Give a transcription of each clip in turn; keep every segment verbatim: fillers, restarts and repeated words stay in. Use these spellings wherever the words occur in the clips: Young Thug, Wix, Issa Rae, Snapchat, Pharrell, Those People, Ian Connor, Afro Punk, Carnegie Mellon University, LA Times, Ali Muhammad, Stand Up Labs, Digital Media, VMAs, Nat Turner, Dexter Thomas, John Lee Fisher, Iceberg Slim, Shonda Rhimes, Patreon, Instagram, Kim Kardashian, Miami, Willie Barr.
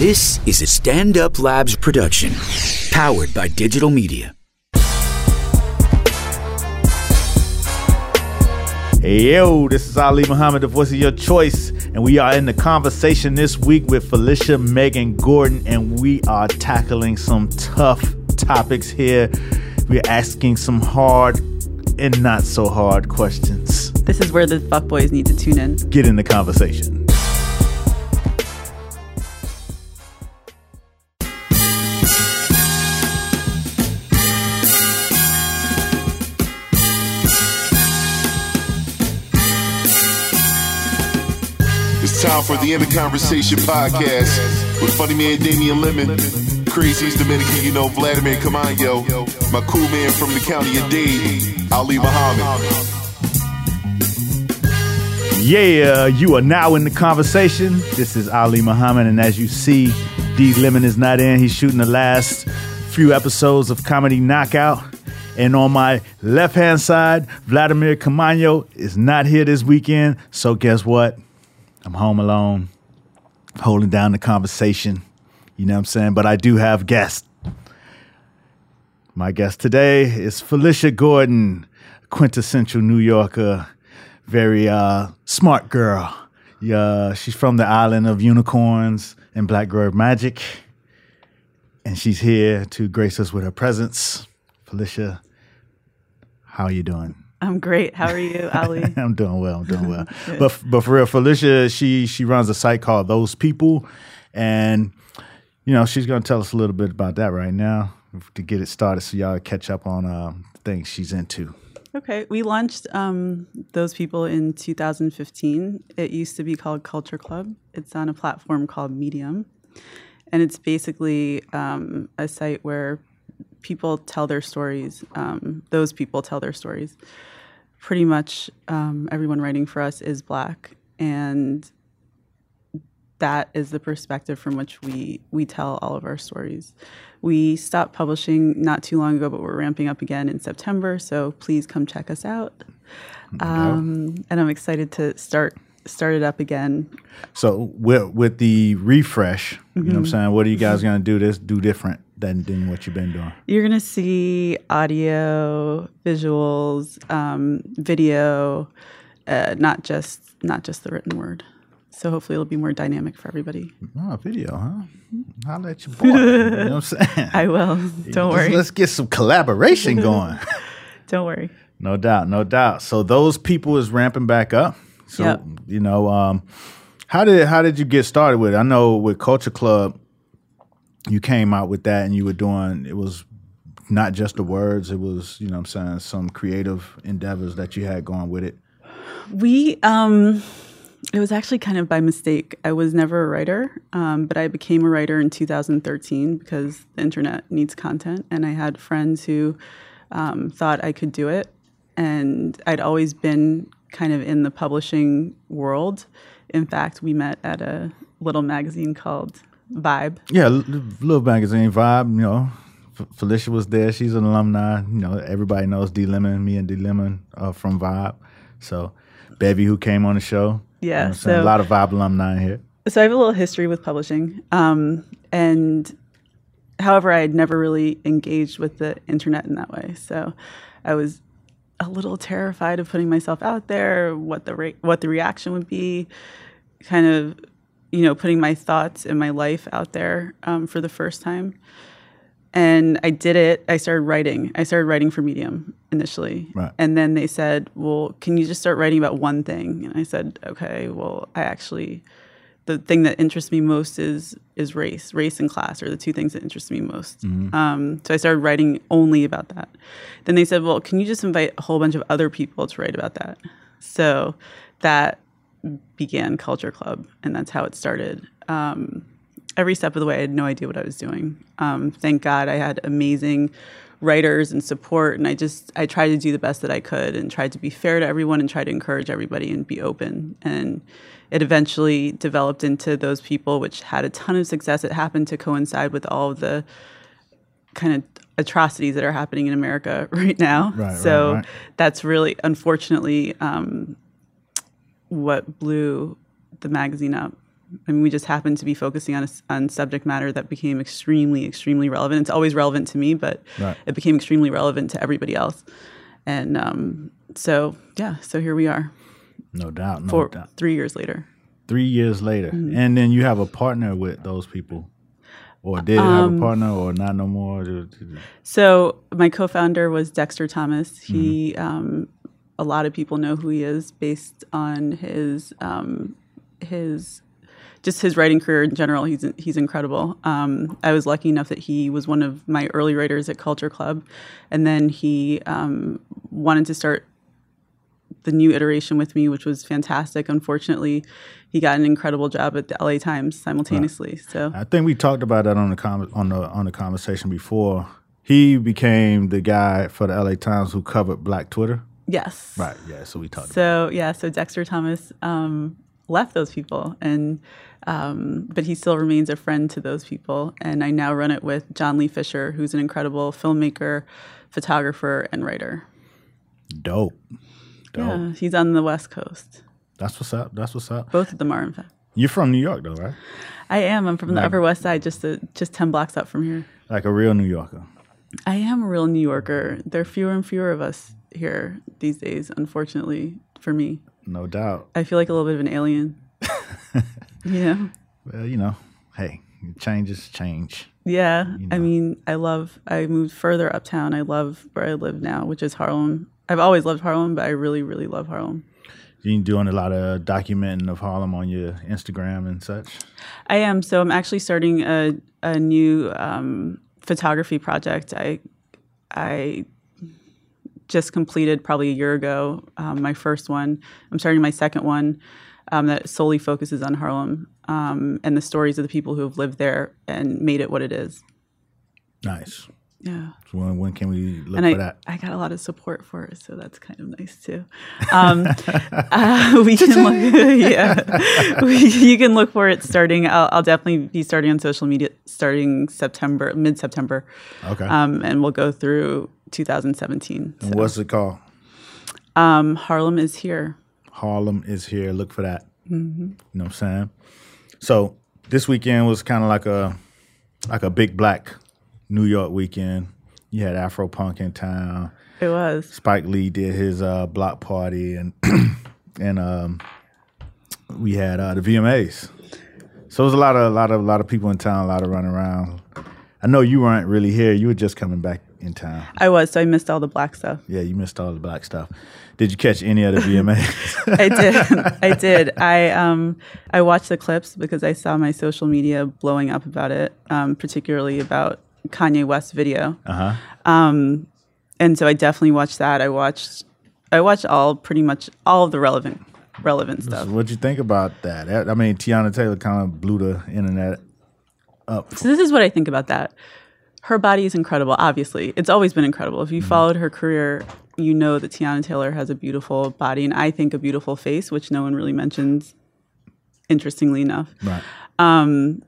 This is a Stand Up Labs production, powered by Digital Media. Hey, yo, this is Ali Muhammad, the voice of your choice, and we are in the conversation this week with Felicia Megan Gordon, and we are tackling some tough topics here. We're asking some hard and not so hard questions. This is where the fuckboys need to tune in. Get in the conversation. It's time for the In the Conversation podcast with funny man Damian Lemon, Crazy's Dominican, you know, Vladimir Kamanyo, my cool man from the county of Dade, Ali Muhammad. Yeah, you are now in the conversation. This is Ali Muhammad, and as you see, D Lemon is not in. He's shooting the last few episodes of Comedy Knockout. And on my left-hand side, Vladimir Kamanyo is not here this weekend. So guess what? I'm home alone, holding down the conversation. You know what I'm saying? But I do have guests. My guest today is Felicia Gordon, quintessential New Yorker. Very uh, smart girl. Yeah, she's from the island of unicorns and black girl magic. And she's here to grace us with her presence. Felicia, how are you doing? I'm great. How are you, Ali? I'm doing well. I'm doing well. but but for real, Felicia, she she runs a site called Those People. And, you know, she's going to tell us a little bit about that right now to get it started so y'all catch up on uh, things she's into. Okay. We launched um, Those People in two thousand fifteen. It used to be called Culture Club. It's on a platform called Medium. And it's basically um, a site where people tell their stories. Um, those people tell their stories. Pretty much um, everyone writing for us is Black. And that is the perspective from which we, we tell all of our stories. We stopped publishing not too long ago, but we're ramping up again in September. So please come check us out. Um, wow. And I'm excited to start start it up again. So with, with the refresh, mm-hmm. you know what I'm saying, what are you guys going to do this do different than, than what you've been doing? You're going to see audio, visuals, um, video, uh, not just not just the written word. So hopefully it'll be more dynamic for everybody. Oh, video, huh? I'll let you boy. You know what I'm saying? I will. Don't Just, worry. Let's get some collaboration going. Don't worry. No doubt. No doubt. So Those People is ramping back up. So, yep. you know, um, how did how did you get started with it? I know with Culture Club, you came out with that and you were doing, it was not just the words. It was, you know what I'm saying, some creative endeavors that you had going with it. We... um. It was actually kind of by mistake. I was never a writer, um, but I became a writer in two thousand thirteen because the internet needs content. And I had friends who um, thought I could do it. And I'd always been kind of in the publishing world. In fact, we met at a little magazine called Vibe. Yeah, little magazine, Vibe, you know. Felicia was there. She's an alumni. You know, everybody knows D Lemon, me and D Lemon uh, from Vibe. So, Bevy, who came on the show. Yeah, you know, so a lot of Vibe alumni here. So I have a little history with publishing, um, and however, I had never really engaged with the internet in that way. So I was a little terrified of putting myself out there, what the re- what the reaction would be, kind of, you know, putting my thoughts and my life out there um, for the first time. And I did it. I started writing. I started writing for Medium initially. Right. And then they said, well, can you just start writing about one thing? And I said, okay, well, I actually, the thing that interests me most is is race. Race and class are the two things that interest me most. Mm-hmm. Um, so I started writing only about that. Then they said, well, can you just invite a whole bunch of other people to write about that? So that began Culture Club, and that's how it started. Um Every step of the way, I had no idea what I was doing. Um, thank God I had amazing writers and support, and I just I tried to do the best that I could and tried to be fair to everyone and tried to encourage everybody and be open. And it eventually developed into Those People, which had a ton of success. It happened to coincide with all of the kind of atrocities that are happening in America right now. Right, so right, right. That's really, unfortunately, um, what blew the magazine up. I mean, we just happened to be focusing on a, on subject matter that became extremely, extremely relevant. It's always relevant to me, but right. it became extremely relevant to everybody else. And um, so, yeah, so here we are. No doubt. No Four, doubt. Three years later. Three years later. Mm-hmm. And then you have a partner with Those People. Or did it have um, a partner or not no more? So my co-founder was Dexter Thomas. He, mm-hmm. um, a lot of people know who he is based on his, um, his, just his writing career in general. He's, he's incredible. Um, I was lucky enough that he was one of my early writers at Culture Club. And then he um, wanted to start the new iteration with me, which was fantastic. Unfortunately, he got an incredible job at the L A Times simultaneously. Right. So I think we talked about that on the com- on the on the conversation before. He became the guy for the L A Times who covered Black Twitter. Yes. Right. Yeah. So we talked. So about yeah. So Dexter Thomas um, left Those People, and um, but he still remains a friend to Those People. And I now run it with John Lee Fisher, who's an incredible filmmaker, photographer, and writer. Dope. Dope. Yeah, he's on the West Coast. That's what's up. That's what's up. Both of them are, in fact. You're from New York, though, right? I am. I'm from like, the Upper West Side, just a, just ten blocks up from here. Like a real New Yorker. I am a real New Yorker. There are fewer and fewer of us here these days, unfortunately, for me. No doubt. I feel like a little bit of an alien. Yeah. Well, you know, hey, changes change. Yeah. You know. I mean, I love, I moved further uptown. I love where I live now, which is Harlem. I've always loved Harlem, but I really, really love Harlem. You're doing a lot of documenting of Harlem on your Instagram and such? I am. So I'm actually starting a, a new um, photography project. I I just completed probably a year ago um, my first one. I'm starting my second one um, that solely focuses on Harlem um, and the stories of the people who have lived there and made it what it is. Nice. Yeah. So when, when can we look and I, for that? I got a lot of support for it, so that's kind of nice too. Um, uh, we can look, yeah, we, you can look for it starting. I'll, I'll definitely be starting on social media starting September, mid September. Okay. Um, and we'll go through two thousand seventeen. So. And what's it called? Um, Harlem is here. Harlem is here. Look for that. Mm-hmm. You know what I'm saying? So this weekend was kind of like a like a big Black New York weekend. You had Afro Punk in town. It was. Spike Lee did his uh, block party, and and um, we had uh, the V M As. So it was a lot of a lot of a lot of people in town, a lot of running around. I know you weren't really here. You were just coming back in town. I was, so I missed all the Black stuff. Yeah, you missed all the Black stuff. Did you catch any of the V M As? I did. I did. I um I watched the clips because I saw my social media blowing up about it, um, particularly about Kanye West video. Uh-huh. Um, and so I definitely watched that. I watched I watched all pretty much all of the relevant relevant stuff. So what'd you think about that? I mean, Teyana Taylor kind of blew the internet up. So this is what I think about that. Her body is incredible, obviously. It's always been incredible. If you mm-hmm. followed her career, you know that Teyana Taylor has a beautiful body and I think a beautiful face, which no one really mentions, interestingly enough. Right. Um,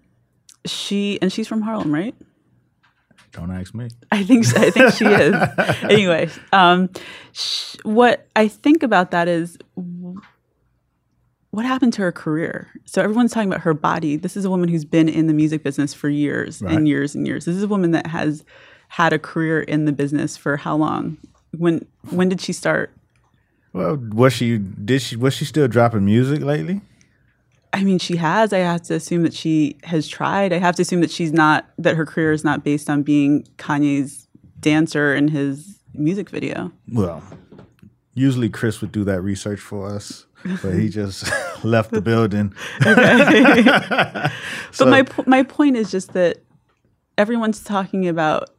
she and she's from Harlem, right? Don't ask me. I think I think she is. Anyway, um, sh- what I think about that is w- what happened to her career? So everyone's talking about her body. This is a woman who's been in the music business for years right. and years and years. This is a woman that has had a career in the business for how long? When when did she start? Well, was she did she was she still dropping music lately? I mean, she has. I have to assume that she has tried. I have to assume that she's not, that her career is not based on being Kanye's dancer in his music video. Well, usually Chris would do that research for us, but he just left the building. Okay. So, but my my point is just that everyone's talking about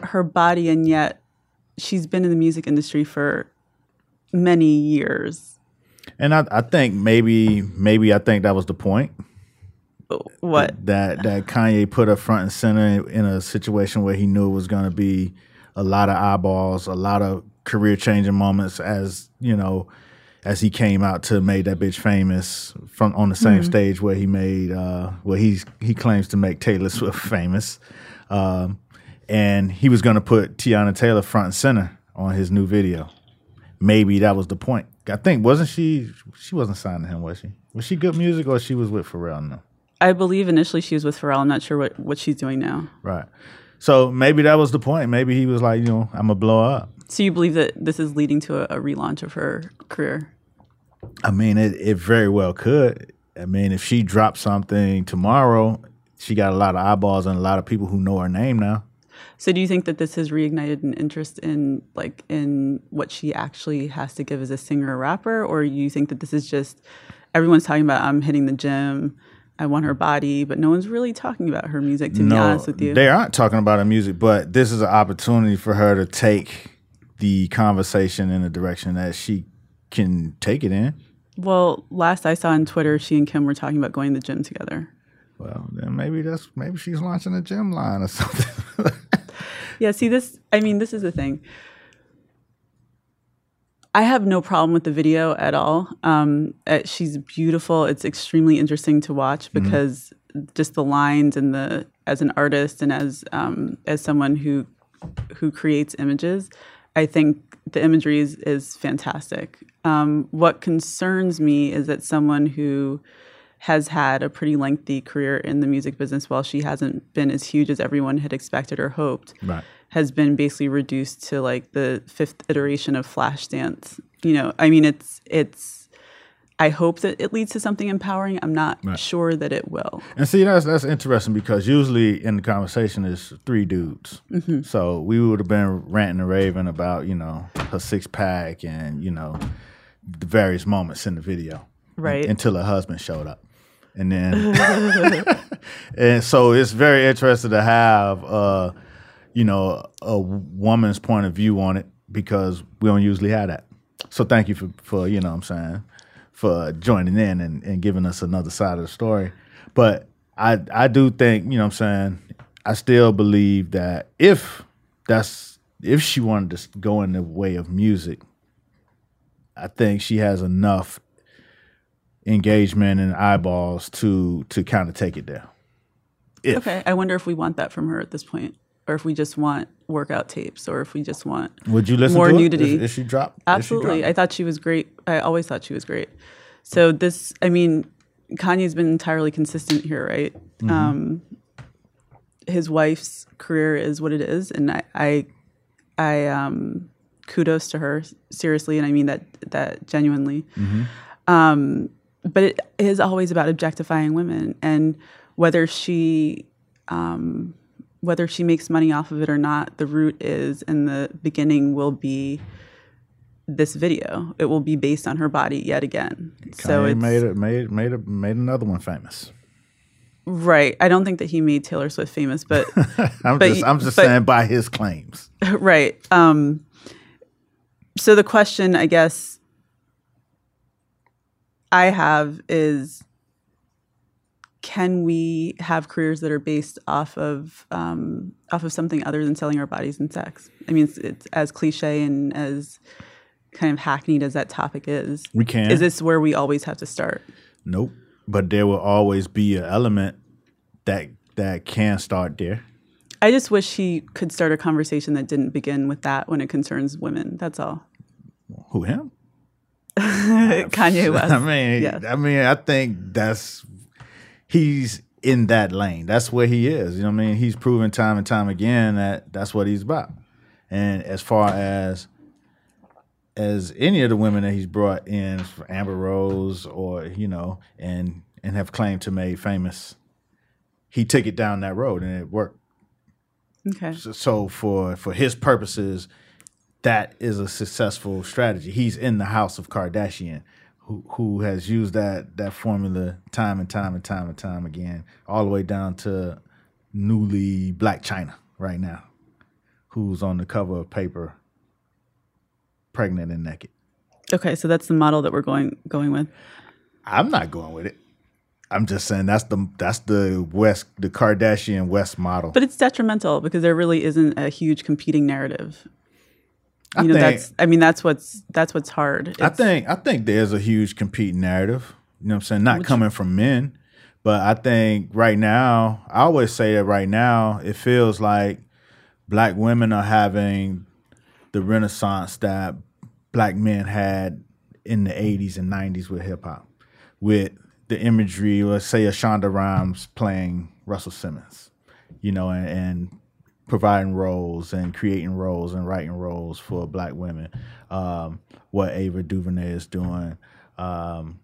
her body, and yet she's been in the music industry for many years. And I, I think maybe, maybe I think that was the point. What? That that Kanye put her front and center in a situation where he knew it was going to be a lot of eyeballs, a lot of career-changing moments as, you know, as he came out to Made That Bitch Famous from on the same mm-hmm. stage where he made, uh, where he's, he claims to make Taylor Swift famous. Um, and he was going to put Teyana Taylor front and center on his new video. Maybe that was the point. I think, wasn't she, she wasn't signed to him, was she? Was she Good Music or she was with Pharrell now? I believe initially she was with Pharrell. I'm not sure what, what she's doing now. Right. So maybe that was the point. Maybe he was like, you know, I'm going to blow up. So you believe that this is leading to a, a relaunch of her career? I mean, it, it very well could. I mean, if she drops something tomorrow, she got a lot of eyeballs and a lot of people who know her name now. So do you think that this has reignited an interest in like in what she actually has to give as a singer or rapper? Or you think that this is just everyone's talking about I'm hitting the gym, I want her body, but no one's really talking about her music, to no, be honest with you? They aren't talking about her music, but this is an opportunity for her to take the conversation in a direction that she can take it in. Well, last I saw on Twitter, she and Kim were talking about going to the gym together. Well, then maybe that's maybe she's launching a gym line or something. Yeah, see this, I mean, this is the thing. I have no problem with the video at all. Um, it, she's beautiful. It's extremely interesting to watch because mm-hmm. just the lines and the, as an artist and as um, as someone who who creates images, I think the imagery is, is fantastic. Um, what concerns me is that someone who has had a pretty lengthy career in the music business, while she hasn't been as huge as everyone had expected or hoped, right. has been basically reduced to like the fifth iteration of Flashdance. You know, I mean, it's, it's, I hope that it leads to something empowering. I'm not right. sure that it will. And see, that's, that's interesting because usually in the conversation is three dudes. Mm-hmm. So we would have been ranting and raving about, you know, her six pack and, you know, the various moments in the video. Right. Until her husband showed up. And then, and so it's very interesting to have, uh, you know, a woman's point of view on it because we don't usually have that. So thank you for, for you know what I'm saying, for joining in and, and giving us another side of the story. But I, I do think, you know what I'm saying, I still believe that if that's, if she wanted to go in the way of music, I think she has enough engagement and eyeballs to to kind of take it down. If. Okay, I wonder if we want that from her at this point, or if we just want workout tapes, or if we just want Would you listen more to nudity. If she dropped, absolutely. She dropped? I thought she was great. I always thought she was great. So this, I mean, Kanye's been entirely consistent here, right? Mm-hmm. Um, his wife's career is what it is, and I, I, I um, kudos to her seriously, and I mean that that genuinely. Mm-hmm. Um, But it is always about objectifying women, and whether she um, whether she makes money off of it or not, the root is and the beginning will be this video. It will be based on her body yet again. Kanye so it's, made it made made a, made another one famous. Right. I don't think that he made Taylor Swift famous, but I'm but, just I'm just but, saying by his claims. Right. Um, so the question, I guess, I have is, can we have careers that are based off of um, off of something other than selling our bodies and sex? I mean, it's, it's as cliche and as kind of hackneyed as that topic is. We can. Is this where we always have to start? Nope. But there will always be an element that that can start there. I just wish he could start a conversation that didn't begin with that when it concerns women. That's all. Who, him? Kanye West. I mean, yes. I mean, I think that's he's in that lane. That's where he is. You know what I mean? He's proven time and time again that that's what he's about. And as far as as any of the women that he's brought in, Amber Rose, or you know, and and have claimed to made famous, he took it down that road and it worked. Okay. So, so for for his purposes, that is a successful strategy. He's in the house of Kardashian, who who has used that that formula time and time and time and time again, all the way down to newly Blac Chyna right now, who's on the cover of Paper, pregnant and naked. Okay, so that's the model that we're going going with. I'm not going with it. I'm just saying that's the that's the West the Kardashian West model. But it's detrimental because there really isn't a huge competing narrative. You know, I think, that's, I mean, that's what's that's what's hard. It's, I think I think there's a huge competing narrative. You know what I'm saying? Not coming from men, but I think right now, I always say that right now, it feels like black women are having the renaissance that black men had in the eighties and nineties with hip hop, with the imagery, let's say, of Shonda Rhimes playing Russell Simmons, you know, and, and providing roles and creating roles and writing roles for Black women. Um, what Ava DuVernay is doing, um,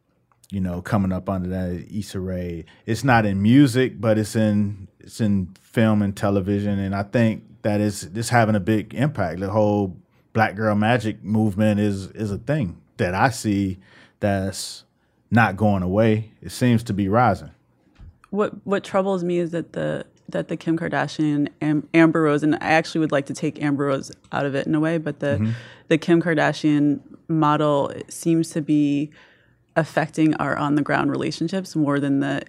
you know, coming up under that, Issa Rae. It's not in music, but it's in it's in film and television, and I think that is it's having a big impact. The whole Black Girl Magic movement is is a thing that I see that's not going away. It seems to be rising. What what troubles me is that the that the Kim Kardashian and Amber Rose, and I actually would like to take Amber Rose out of it in a way, but the mm-hmm. the Kim Kardashian model seems to be affecting our on-the-ground relationships more than the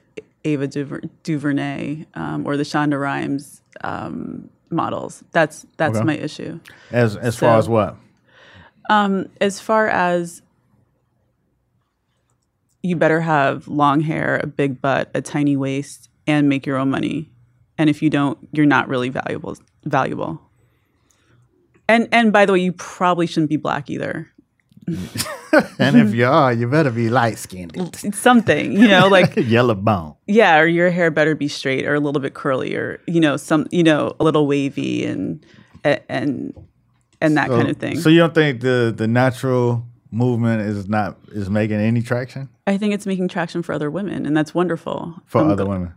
Ava Duver- DuVernay um, or the Shonda Rhimes um, models. That's that's okay. my issue. As as so, far as what? Um, as far as you better have long hair, a big butt, a tiny waist, and make your own money. And if you don't, you're not really valuable. Valuable. And and by the way, you probably shouldn't be Black either. And if you are, you better be light-skinned. Something, you know, like yellow bone. Yeah, or your hair better be straight or a little bit curly, or you know, some, you know, a little wavy and and and that so, kind of thing. So you don't think the the natural movement is not is making any traction? I think it's making traction for other women, and that's wonderful. For um, other women.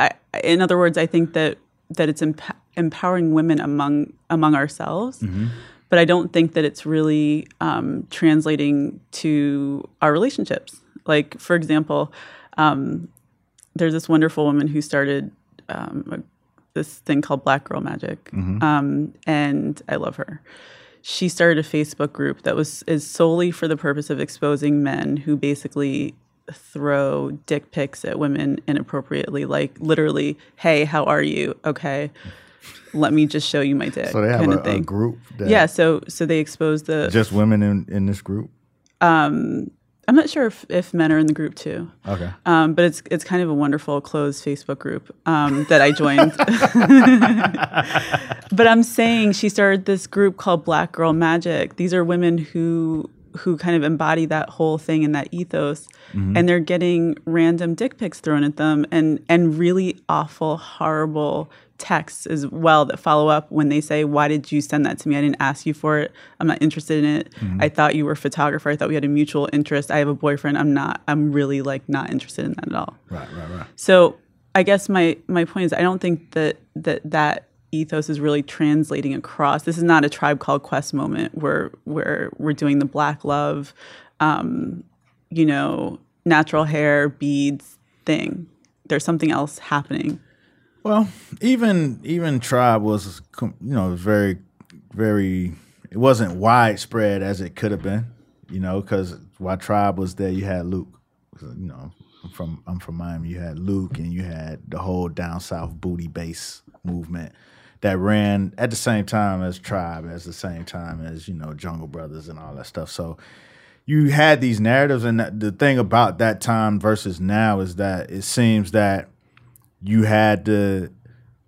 I, in other words, I think that that it's emp- empowering women among among ourselves. Mm-hmm. But I don't think that it's really um, translating to our relationships. Like, for example, um, there's this wonderful woman who started um, this thing called Black Girl Magic, mm-hmm. um, and I love her. She started a Facebook group that was is solely for the purpose of exposing men who basically throw dick pics at women inappropriately. Like, literally, hey, how are you? Okay. Let me just show you my dick. So they have kind of a, thing. a group. That yeah. So so they expose the just women in, in this group. Um, I'm not sure if, if men are in the group too. Okay. Um, but it's it's kind of a wonderful closed Facebook group um, that I joined. But I'm saying she started this group called Black Girl Magic. These are women who who kind of embody that whole thing and that ethos, mm-hmm. and they're getting random dick pics thrown at them and and really awful, horrible texts as well that follow up when they say, why did you send that to me? I didn't ask you for it. I'm not interested in it. Mm-hmm. I thought you were a photographer. I thought we had a mutual interest. I have a boyfriend. I'm not, I'm really like not interested in that at all. Right, right, right. So I guess my, my point is I don't think that that, that ethos is really translating across. This is not a Tribe Called Quest moment where, where we're doing the Black love, um, you know, natural hair, beads thing. There's something else happening. Well, even even Tribe was, you know, very, very, it wasn't widespread as it could have been, you know, because while Tribe was there, you had Luke, you know, I'm from I'm from Miami, you had Luke, and you had the whole down south booty bass movement that ran at the same time as Tribe, at the same time as, you know, Jungle Brothers and all that stuff. So you had these narratives, and the thing about that time versus now is that it seems that you had the,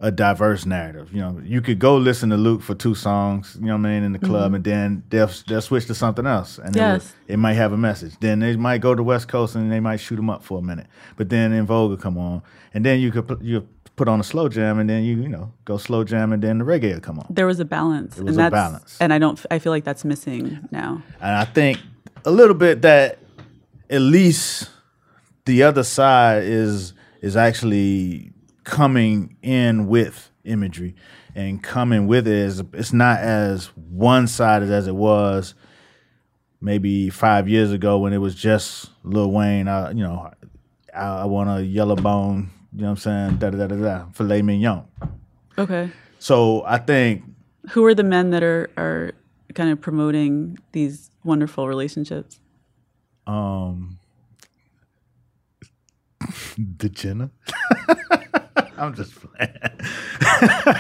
a diverse narrative. You know, you could go listen to Luke for two songs, you know what I mean, in the club, mm-hmm. and then they'll, they'll switch to something else. And yes. it, it might have a message. Then they might go to West Coast and they might shoot them up for a minute. But then In Vogue will come on. And then you could you put on a slow jam, and then you, you know, go slow jam, and then the reggae will come on. There was a balance. There was and a that's, balance. And I don't, I feel like that's missing now. And I think a little bit that at least the other side is... is actually coming in with imagery and coming with it. Is, it's not as one-sided as it was maybe five years ago when it was just Lil Wayne, I, you know, I, I want a yellow bone, you know what I'm saying, da-da-da-da-da, filet mignon. Okay. So I think... Who are the men that are, are kind of promoting these wonderful relationships? Um... The Jenna. I'm just playing.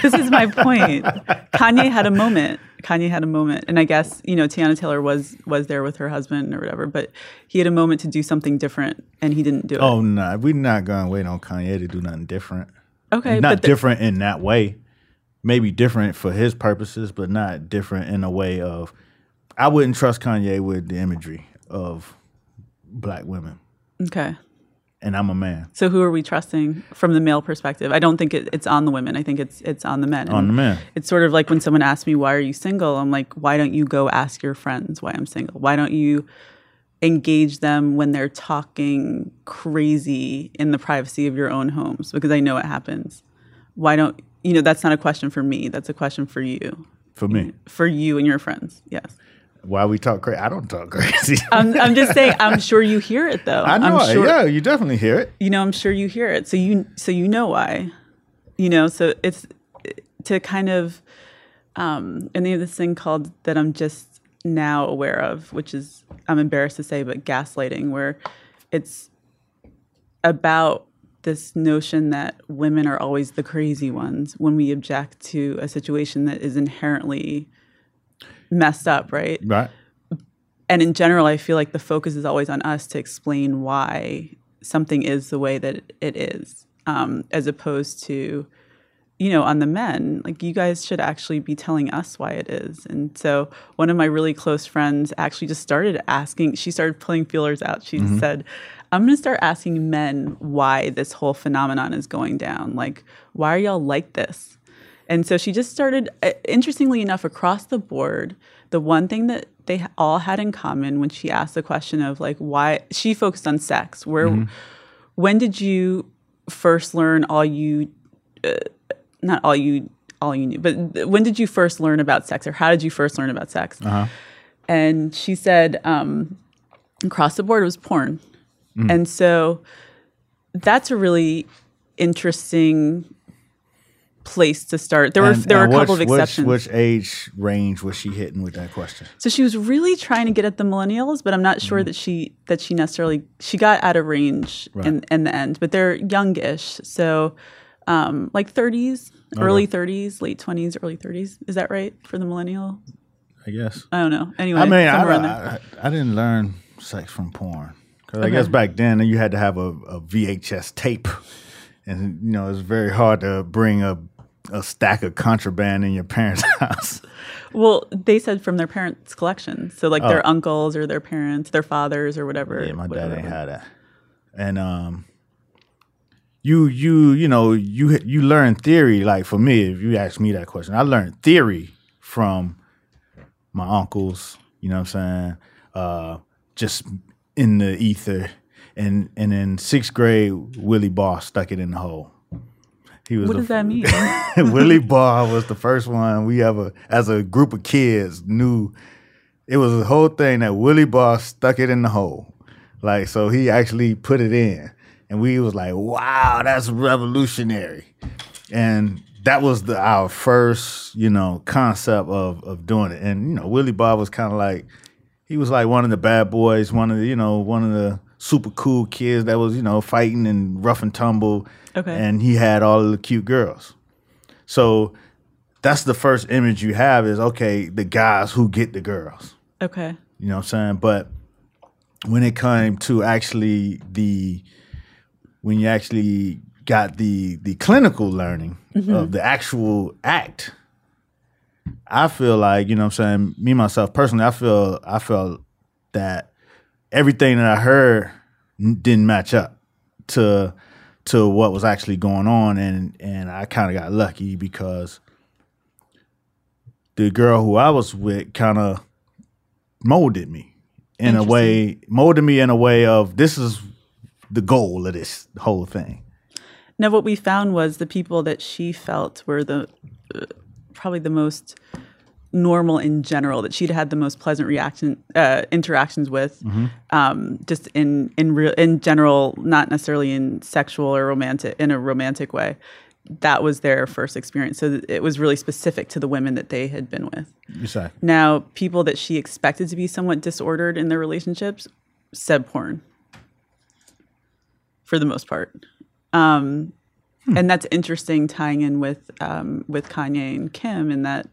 This is my point. Kanye had a moment. Kanye had a moment. And I guess, you know, Teyana Taylor was was there with her husband or whatever, but he had a moment to do something different, and he didn't do it. Oh, no. Nah, we're not going to wait on Kanye to do nothing different. Okay. Not the- different in that way. Maybe different for his purposes, but not different in a way of... I wouldn't trust Kanye with the imagery of Black women. Okay. and I'm a man. So who are we trusting from the male perspective? I don't think it, it's on the women. I think it's it's on the men. And on the men. It's sort of like when someone asks me, why are you single? I'm like, why don't you go ask your friends why I'm single? Why don't you engage them when they're talking crazy in the privacy of your own homes? Because I know it happens. Why don't, you know, that's not a question for me. That's a question for you. For me. For you and your friends, yes. Why we talk crazy? I don't talk crazy. I'm, I'm just saying. I'm sure you hear it, though. I know. I'm sure, yeah, you definitely hear it. You know, I'm sure you hear it. So you, so you know why. You know, so it's to kind of, um, and they have this thing called that I'm just now aware of, which is I'm embarrassed to say, but gaslighting, where it's about this notion that women are always the crazy ones when we object to a situation that is inherently messed up, right? Right. And in general, I feel like the focus is always on us to explain why something is the way that it is, um, as opposed to, you know, on the men. Like, you guys should actually be telling us why it is. And so one of my really close friends actually just started asking, she started pulling feelers out. She mm-hmm. said, I'm going to start asking men why this whole phenomenon is going down. Like, why are y'all like this? And so she just started, interestingly enough, across the board, the one thing that they all had in common when she asked the question of, like, why, she focused on sex. Where, mm-hmm. when did you first learn all you, uh, not all you, all you knew, but when did you first learn about sex, or how did you first learn about sex? Uh-huh. And she said, um, across the board, it was porn. Mm-hmm. And so that's a really interesting place to start. There were and, there were a couple of exceptions. Which, which age range was she hitting with that question? So she was really trying to get at the millennials, but I'm not sure mm-hmm. that she that she necessarily she got out of range right. in, in the end. But they're youngish, so um, like thirties, okay. early thirties, late twenties, early thirties. Is that right for the millennial? I guess. I don't know. Anyway, I mean, I, I, I didn't learn sex from porn because okay. I guess back then you had to have a, a V H S tape, and you know it's very hard to bring a a stack of contraband in your parents' house. Well, they said from their parents' collection. So like oh. their uncles or their parents, their fathers or whatever. Yeah, my whatever. dad ain't had that. And um, you, you, you know, you, you learn theory. Like for me, if you ask me that question, I learned theory from my uncles, you know what I'm saying? Uh, just in the ether. And, and in sixth grade, Willie Barr stuck it in the hole. He was what does that mean? Willie Barr was the first one we ever, as a group of kids, knew. It was a whole thing that Willie Barr stuck it in the hole. Like, so he actually put it in. And we was like, wow, that's revolutionary. And that was the, our first, you know, concept of, of doing it. And, you know, Willie Barr was kind of like, he was like one of the bad boys, one of the, you know, one of the super cool kids that was, you know, fighting and rough and tumble. Okay. And he had all of the cute girls. So that's the first image you have is, okay, the guys who get the girls. Okay. You know what I'm saying? But when it came to actually the, when you actually got the the clinical learning mm-hmm. of the actual act, I feel like, you know what I'm saying, me, myself, personally, I feel I felt that everything that I heard didn't match up to to what was actually going on, and and I kind of got lucky because the girl who I was with kind of molded me in a way, molded me in a way of this is the goal of this whole thing. Now, what we found was the people that she felt were the uh, probably the most normal in general, that she'd had the most pleasant reaction uh, interactions with, mm-hmm. um, just in in real in general, not necessarily in sexual or romantic in a romantic way. That was their first experience, so it was really specific to the women that they had been with. Exactly. Now, people that she expected to be somewhat disordered in their relationships said porn for the most part, um, hmm. and that's interesting, tying in with um, with Kanye and Kim, and that.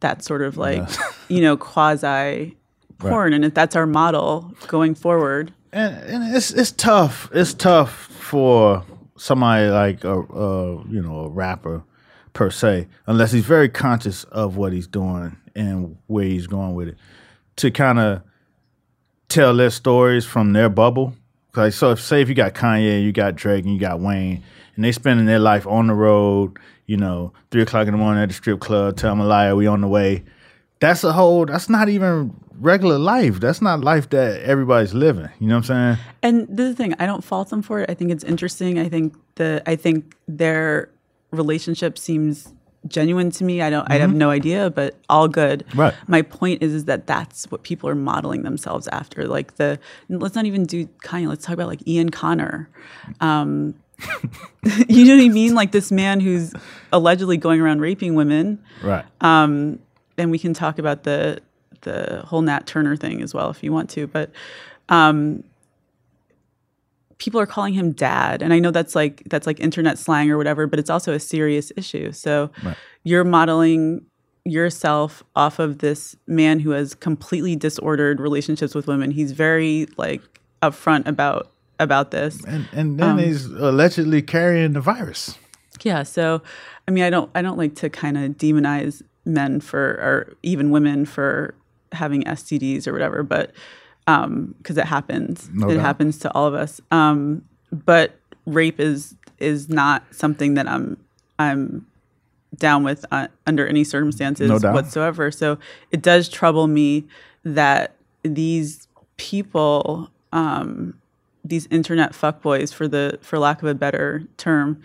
That sort of like, yeah. you know, quasi porn, right. And if that's our model going forward, and, and it's it's tough. It's tough for somebody like a, a you know a rapper per se, unless he's very conscious of what he's doing and where he's going with it, to kind of tell their stories from their bubble Like, so if, say if you got Kanye, you got Drake, and you got Wayne, and they spending their life on the road, you know, three o'clock in the morning at the strip club, tell them a liar, we on the way. That's a whole, that's not even regular life. That's not life that everybody's living. You know what I'm saying? And this is the thing, I don't fault them for it. I think it's interesting. I think the, I think their relationship seems genuine to me. I don't, mm-hmm. I have no idea, but all good. Right. My point is, is that that's what people are modeling themselves after. Like the, let's not even do Kanye. Let's talk about like Ian Connor. Um, you know what I mean? Like this man who's allegedly going around raping women. Right. Um, and we can talk about the, the whole Nat Turner thing as well if you want to, but, um, people are calling him dad. And I know that's like, that's like internet slang or whatever, but it's also a serious issue. So right. You're modeling yourself off of this man who has completely disordered relationships with women. He's very like upfront about, about this. And, and then um, he's allegedly carrying the virus. Yeah. So, I mean, I don't, I don't like to kind of demonize men for, or even women for having S T Ds or whatever, but Um, 'cause it happens. No it doubt. happens to all of us. Um, but rape is, is not something that I'm, I'm down with uh, under any circumstances no doubt. whatsoever. So it does trouble me that these people, um, these internet fuckboys for the, for lack of a better term,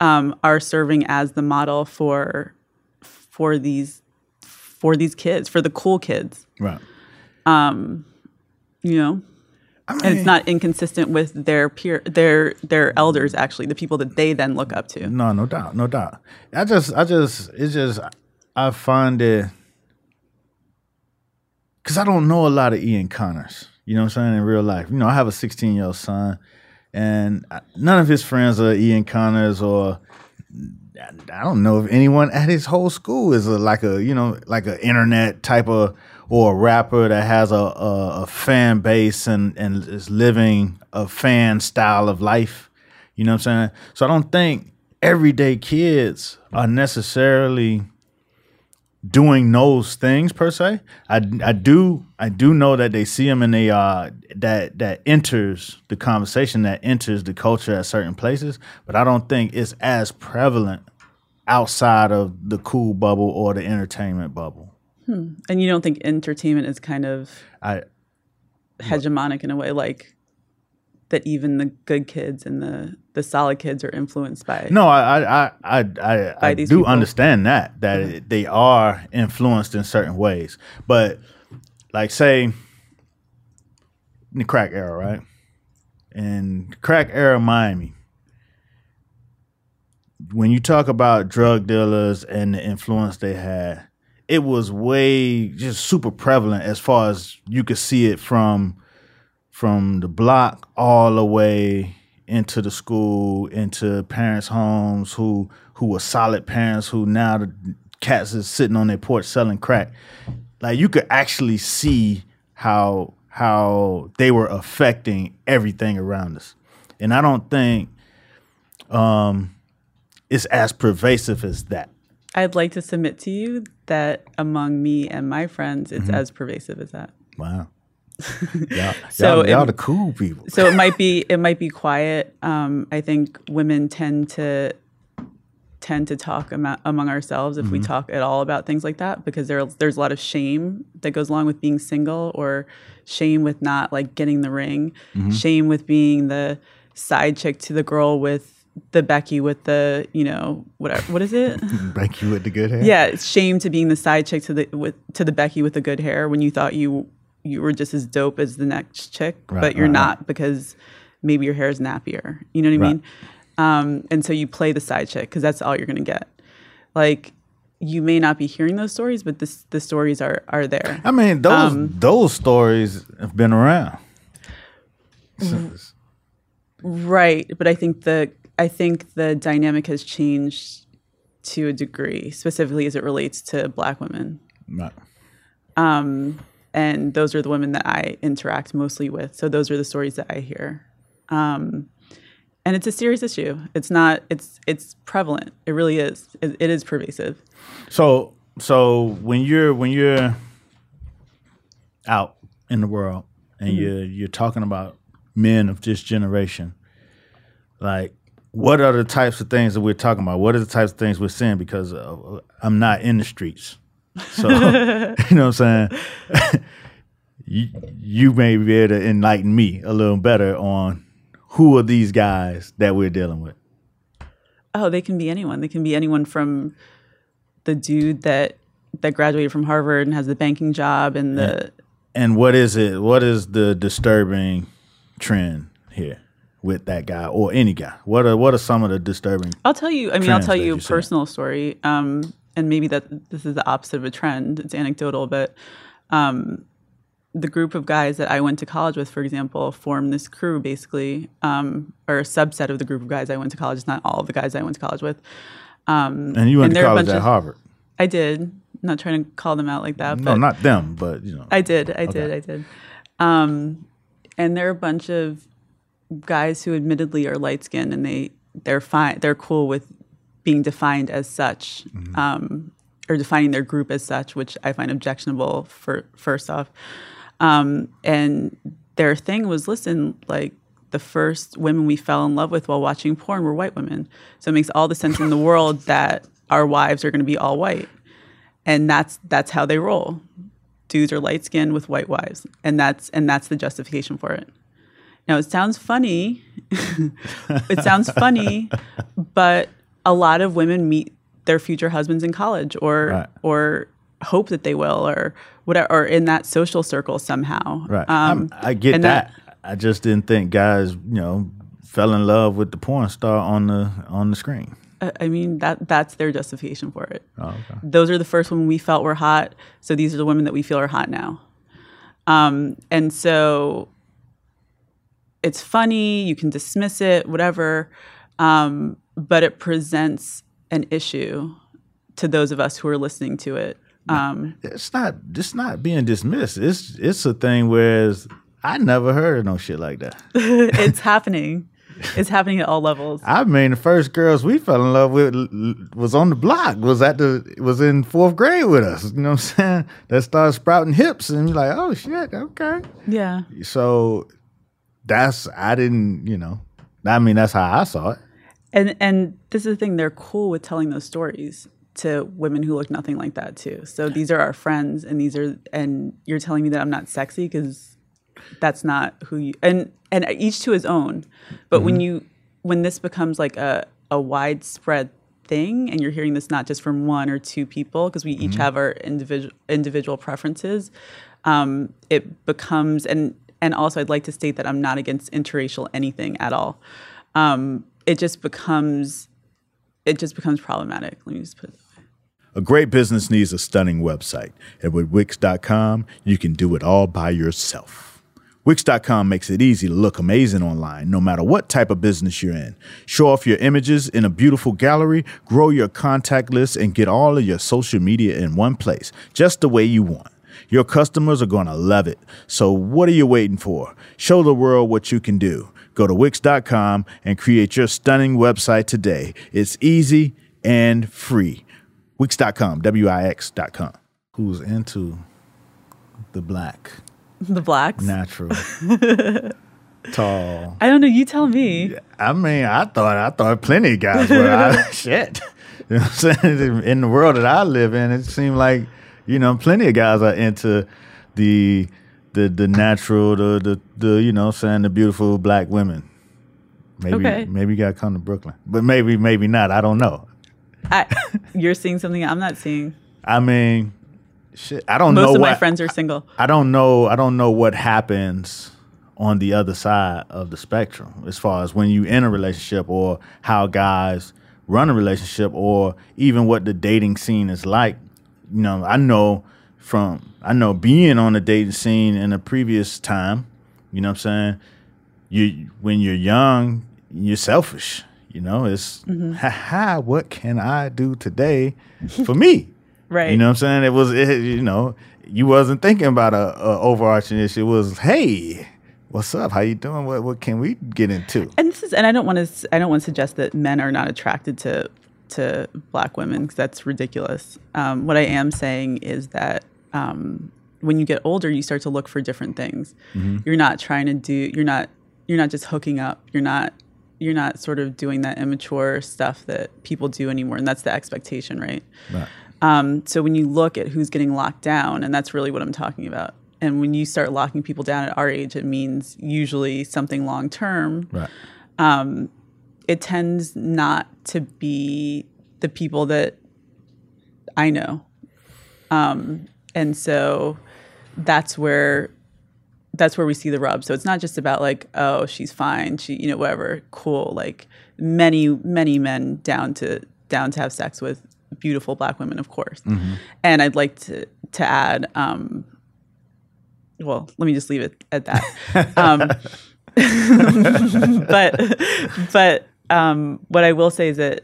um, are serving as the model for, for these, for these kids, for the cool kids. Right. Um, You know, I mean, and it's not inconsistent with their peer, their their elders. Actually, the people that they then look up to. No, no doubt, no doubt. I just, I just, it's just, I find it because I don't know a lot of Ian Connors. You know what I'm saying? In real life, you know, I have a sixteen year old son, and none of his friends are Ian Connors, or I don't know if anyone at his whole school is a, like a, you know, like an internet type of. Or a rapper that has a, a, a fan base and, and is living a fan style of life. You know what I'm saying? So I don't think everyday kids are necessarily doing those things per se. I, I do I do know that they see them and they uh that that enters the conversation, that enters the culture at certain places, but I don't think it's as prevalent outside of the cool bubble or the entertainment bubble. Hmm. And you don't think entertainment is kind of I, hegemonic in a way, like that even the good kids and the, the solid kids are influenced by? No, I I I I, I do people. understand that that mm-hmm. it, they are influenced in certain ways, but like say in the crack era, right? In crack era Miami, when you talk about drug dealers and the influence they had. It was way just super prevalent as far as you could see it from from the block all the way into the school, into parents' homes who who were solid parents who now the cats is sitting on their porch selling crack. Like you could actually see how how they were affecting everything around us. And I don't think um, it's as pervasive as that. I'd like to submit to you that among me and my friends, it's mm-hmm. as pervasive as that. Wow. Y'all, so y'all, y'all it, the cool people. So it might be it might be quiet. Um, I think women tend to tend to talk am- among ourselves if mm-hmm. we talk at all about things like that, because there there's a lot of shame that goes along with being single, or shame with not like getting the ring, mm-hmm. shame with being the side chick to the girl with. The Becky with the, you know, whatever. What is it? Becky with the good hair. Yeah, it's shame to being the side chick to the with to the Becky with the good hair when you thought you you were just as dope as the next chick, right, but you're right, not right. because maybe your hair is nappier. You know what I right. mean? Um, and so you play the side chick because that's all you're gonna get. Like you may not be hearing those stories, but this the stories are are there. I mean, those um, those stories have been around. Since. Right, but I think the. I think the dynamic has changed to a degree, specifically as it relates to Black women. Right. Um, and those are the women that I interact mostly with. So those are the stories that I hear. Um, and it's a serious issue. It's not, it's, it's prevalent. It really is. It, it is pervasive. So, so when you're, when you're out in the world and mm-hmm. you're, you're talking about men of this generation, like, what are the types of things that we're talking about? What are the types of things we're seeing? Because uh, I'm not in the streets. So, you know what I'm saying? you, you may be able to enlighten me a little better on who are these guys that we're dealing with. Oh, they can be anyone. They can be anyone from the dude that that graduated from Harvard and has the banking job and the... And what is it? What is the disturbing trend here with that guy or any guy? What are what are some of the disturbing? I'll tell you. I mean, I'll tell you a personal story. Um, and maybe that this is the opposite of a trend. It's anecdotal, but um, the group of guys that I went to college with, for example, formed this crew basically, um, or a subset of the group of guys I went to college. It's not all of the guys I went to college with. Um, and you went and to college at of, Harvard. I did. I'm not trying to call them out like that. No, but not them, but you know. I did. I okay. did. I did. Um, and there are a bunch of guys who admittedly are light-skinned and they they're fine they're cool with being defined as such, mm-hmm. um or defining their group as such, which I find objectionable for first off, um and their thing was, listen, like, the first women we fell in love with while watching porn were white women, so it makes all the sense in the world that our wives are going to be all white. And that's that's how they roll. Dudes are light-skinned with white wives, and that's and that's the justification for it. Now, it sounds funny, it sounds funny, but a lot of women meet their future husbands in college or right. or hope that they will, or whatever, or in that social circle somehow. Right. Um, I get that. that. I just didn't think guys, you know, fell in love with the porn star on the on the screen. I mean, that that's their justification for it. Oh, okay. Those are the first women we felt were hot, so these are the women that we feel are hot now. Um, and so... It's funny, you can dismiss it, whatever, um, but it presents an issue to those of us who are listening to it. Um, it's not it's not being dismissed. It's it's a thing whereas I never heard of no shit like that. It's happening. It's happening at all levels. I mean, the first girls we fell in love with was on the block, was at the was in fourth grade with us. You know what I'm saying? That started sprouting hips and you're like, oh shit, okay. Yeah. So That's, I didn't, you know, I mean, that's how I saw it. And and this is the thing, they're cool with telling those stories to women who look nothing like that too. So these are our friends and these are, and you're telling me that I'm not sexy because that's not who you, and, and each to his own. But mm-hmm. when you, when this becomes like a, a widespread thing and you're hearing this not just from one or two people, because we mm-hmm. each have our individual individual preferences, um, it becomes, and And also, I'd like to state that I'm not against interracial anything at all. Um, it just becomes, it just becomes problematic. Let me just put it that way. A great business needs a stunning website. And with Wix dot com, you can do it all by yourself. Wix dot com makes it easy to look amazing online, no matter what type of business you're in. Show off your images in a beautiful gallery, grow your contact list, and get all of your social media in one place, just the way you want. Your customers are going to love it. So what are you waiting for? Show the world what you can do. Go to Wix dot com and create your stunning website today. It's easy and free. Wix dot com, W I X dot com. Who's into the black? The blacks? Natural. Tall. I don't know. You tell me. I mean, I thought I thought plenty of guys were. I, shit. You know what I'm saying? In the world that I live in, it seemed like, you know, plenty of guys are into the the the natural, the the, the you know, saying the beautiful black women. Maybe okay. maybe you gotta come to Brooklyn, but maybe maybe not. I don't know. I, you're seeing something I'm not seeing. I mean, shit. I don't Most know. Most of what, my friends are single. I, I don't know. I don't know what happens on the other side of the spectrum as far as when you in a relationship or how guys run a relationship or even what the dating scene is like. You know, I know from, I know being on the dating scene in a previous time, you know what I'm saying? You, when you're young, you're selfish, you know? It's, mm-hmm. ha-ha, what can I do today for me? Right. You know what I'm saying? It was, it, you know, you wasn't thinking about a, a overarching issue. It was, hey, what's up? How you doing? What what can we get into? And this is, and I don't want to, I don't want to suggest that men are not attracted to to black women, because that's ridiculous. Um, what I am saying is that um, when you get older, you start to look for different things. Mm-hmm. You're not trying to do, you're not, you're not just hooking up. You're not you're not sort of doing that immature stuff that people do anymore. And that's the expectation, right? Right. Um, so when you look at who's getting locked down, and that's really what I'm talking about. And when you start locking people down at our age, it means usually something long-term. Right. Um, it tends not to be the people that I know. Um, and so that's where, that's where we see the rub. So it's not just about like, oh, she's fine. She, you know, whatever, cool. Like many, many men down to, down to have sex with beautiful Black women, of course. Mm-hmm. And I'd like to, to add, um, well, let me just leave it at that. Um, but, but, um, what I will say is that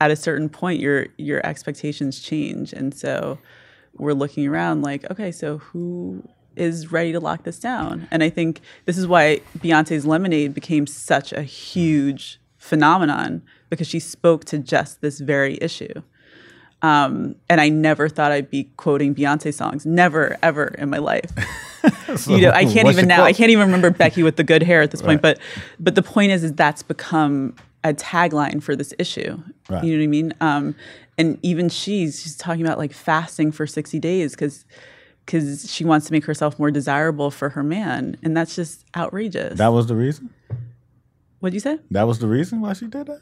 at a certain point, your, your expectations change. And so we're looking around like, okay, so who is ready to lock this down? And I think this is why Beyonce's Lemonade became such a huge phenomenon, because she spoke to just this very issue. Um, and I never thought I'd be quoting Beyonce songs, never, ever in my life. So, you know, I can't even now, quote? I can't even remember Becky with the good hair at this right. point. But, but the point is, is that's become a tagline for this issue. Right. You know what I mean? Um, and even she's, she's talking about like fasting for sixty days because, because she wants to make herself more desirable for her man. And that's just outrageous. That was the reason? What'd you say? That was the reason why she did that?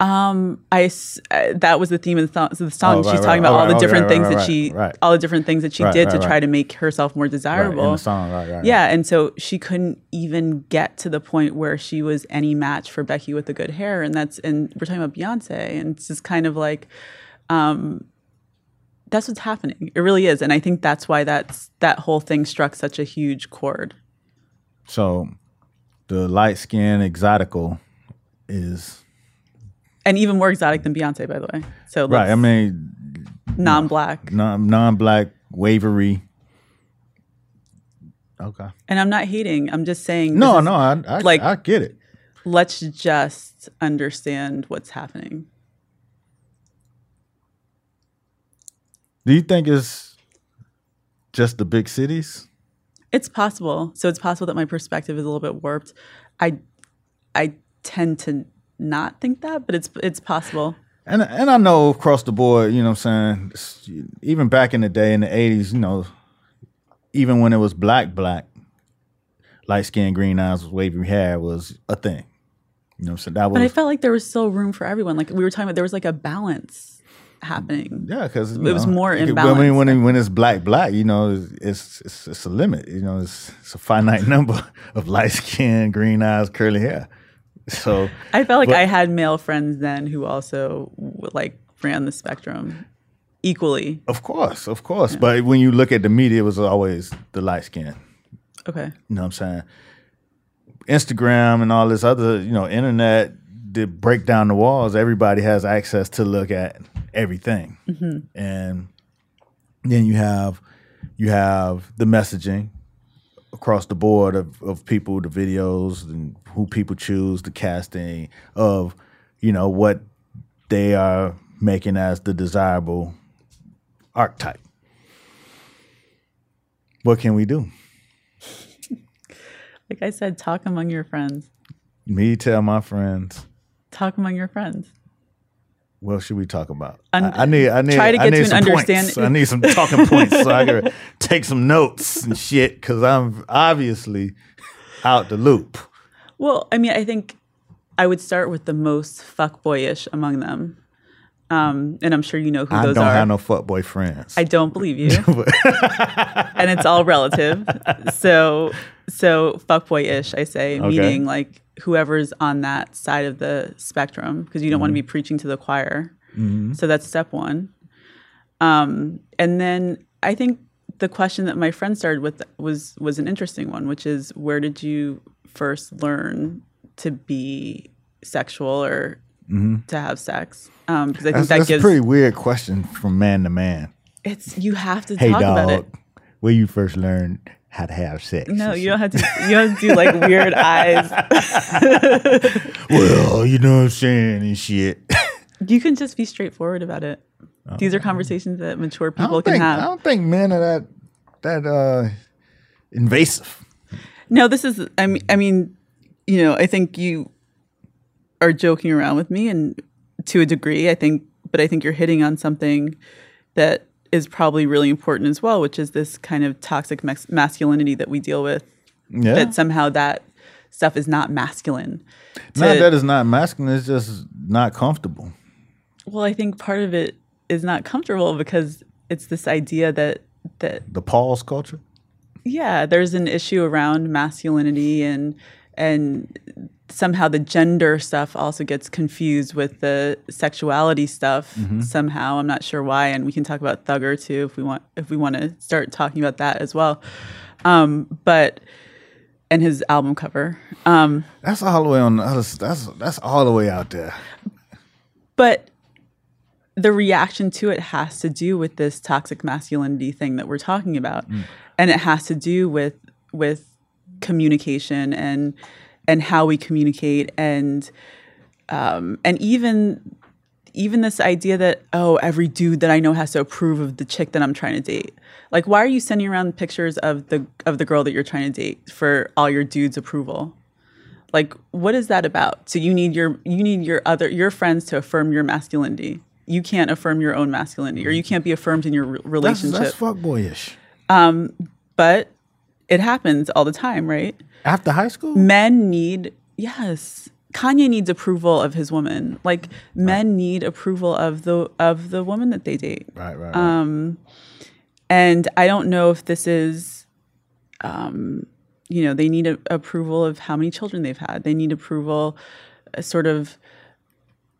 Um, I, uh, that was the theme of the, th- so the song. Oh, right, she's talking right, about right, all the right, different right, things right, that she, right. all the different things that she right, did right, to right. try to make herself more desirable. Right, in the song, right, right, yeah. Right. And so she couldn't even get to the point where she was any match for Becky with the good hair. And that's, and we're talking about Beyonce, and it's just kind of like, um, that's what's happening. It really is. And I think that's why that's, that whole thing struck such a huge chord. So the light skin exotical is... And even more exotic than Beyonce, by the way. So right, I mean, non-Black, non, non-Black, wavery. Okay. And I'm not hating. I'm just saying. No, no, I, I, like, I get it. Let's just understand what's happening. Do you think it's just the big cities? It's possible. So it's possible that my perspective is a little bit warped. I, I tend to. Not think that, but it's it's possible. And and I know across the board, you know what I'm saying, even back in the day in the eighties, you know, even when it was black, black, light skin, green eyes, wavy hair was a thing. You know what I'm saying? That was, but I felt like there was still room for everyone. Like we were talking about, there was like a balance happening. Yeah, because it know, was more imbalanced. I mean, when, it, when it's black, black, you know, it's it's, it's a limit. You know, it's, it's a finite number of light skin, green eyes, curly hair. So I felt like but, I had male friends then who also like ran the spectrum equally. Of course, of course. Yeah. But when you look at the media, it was always the light skin. Okay. You know what I'm saying? Instagram and all this other, you know, internet did break down the walls. Everybody has access to look at everything. Mm-hmm. And then you have you have the messaging across the board of, of people, the videos and who people choose, the casting of, you know, what they are making as the desirable archetype. What can we do? Like I said, talk among your friends. Me tell my friends. Talk among your friends. What should we talk about? Un- I need I need try to get I need to some points. I need some talking points so I can take some notes and shit because I'm obviously out the loop. Well, I mean, I think I would start with the most fuckboyish among them, um, and I'm sure you know who I those are. I don't have no fuckboy friends. I don't believe you, and it's all relative. So, so fuckboyish, I say, okay. Meaning like. Whoever's on that side of the spectrum, because you don't mm-hmm. want to be preaching to the choir. Mm-hmm. So that's step one. Um, and then I think the question that my friend started with was was an interesting one, which is where did you first learn to be sexual or mm-hmm. to have sex? Um, because I think that's, that that's gives a pretty weird question from man to man. It's you have to hey, talk dog, about it. Where you first learned how to have sex. No, you don't have to you don't have to do like weird eyes. Well, you know what I'm saying and shit. You can just be straightforward about it. Oh, these are conversations that mature people can think, have. I don't think men are that that uh, invasive. No, this is I mean I mean you know, I think you are joking around with me, and to a degree, I think, but I think you're hitting on something that is probably really important as well, which is this kind of toxic mas- masculinity that we deal with. Yeah. That somehow that stuff is not masculine. Not to, that is not masculine, it's just not comfortable. Well, I think part of it is not comfortable because it's this idea that... that the pause culture? Yeah, there's an issue around masculinity, and and somehow the gender stuff also gets confused with the sexuality stuff mm-hmm. somehow. I'm not sure why, and we can talk about Thugger too if we want if we want to start talking about that as well. Um, but and his album cover. Um, that's all the way on the other, that's that's all the way out there. But the reaction to it has to do with this toxic masculinity thing that we're talking about. Mm. And it has to do with with communication and and how we communicate, and um, and even even this idea that, oh, every dude that I know has to approve of the chick that I'm trying to date. Like, why are you sending around pictures of the of the girl that you're trying to date for all your dudes' approval? Like, what is that about? So you need your you need your other your friends to affirm your masculinity. You can't affirm your own masculinity, or you can't be affirmed in your re- relationship. That's, that's fuckboyish. Um, but it happens all the time, right? After high school? Men need, yes. Kanye needs approval of his woman. Like, right. Men need approval of the of the woman that they date. Right, right, right. Um, and I don't know if this is, um, you know, they need a, approval of how many children they've had. They need approval uh, sort of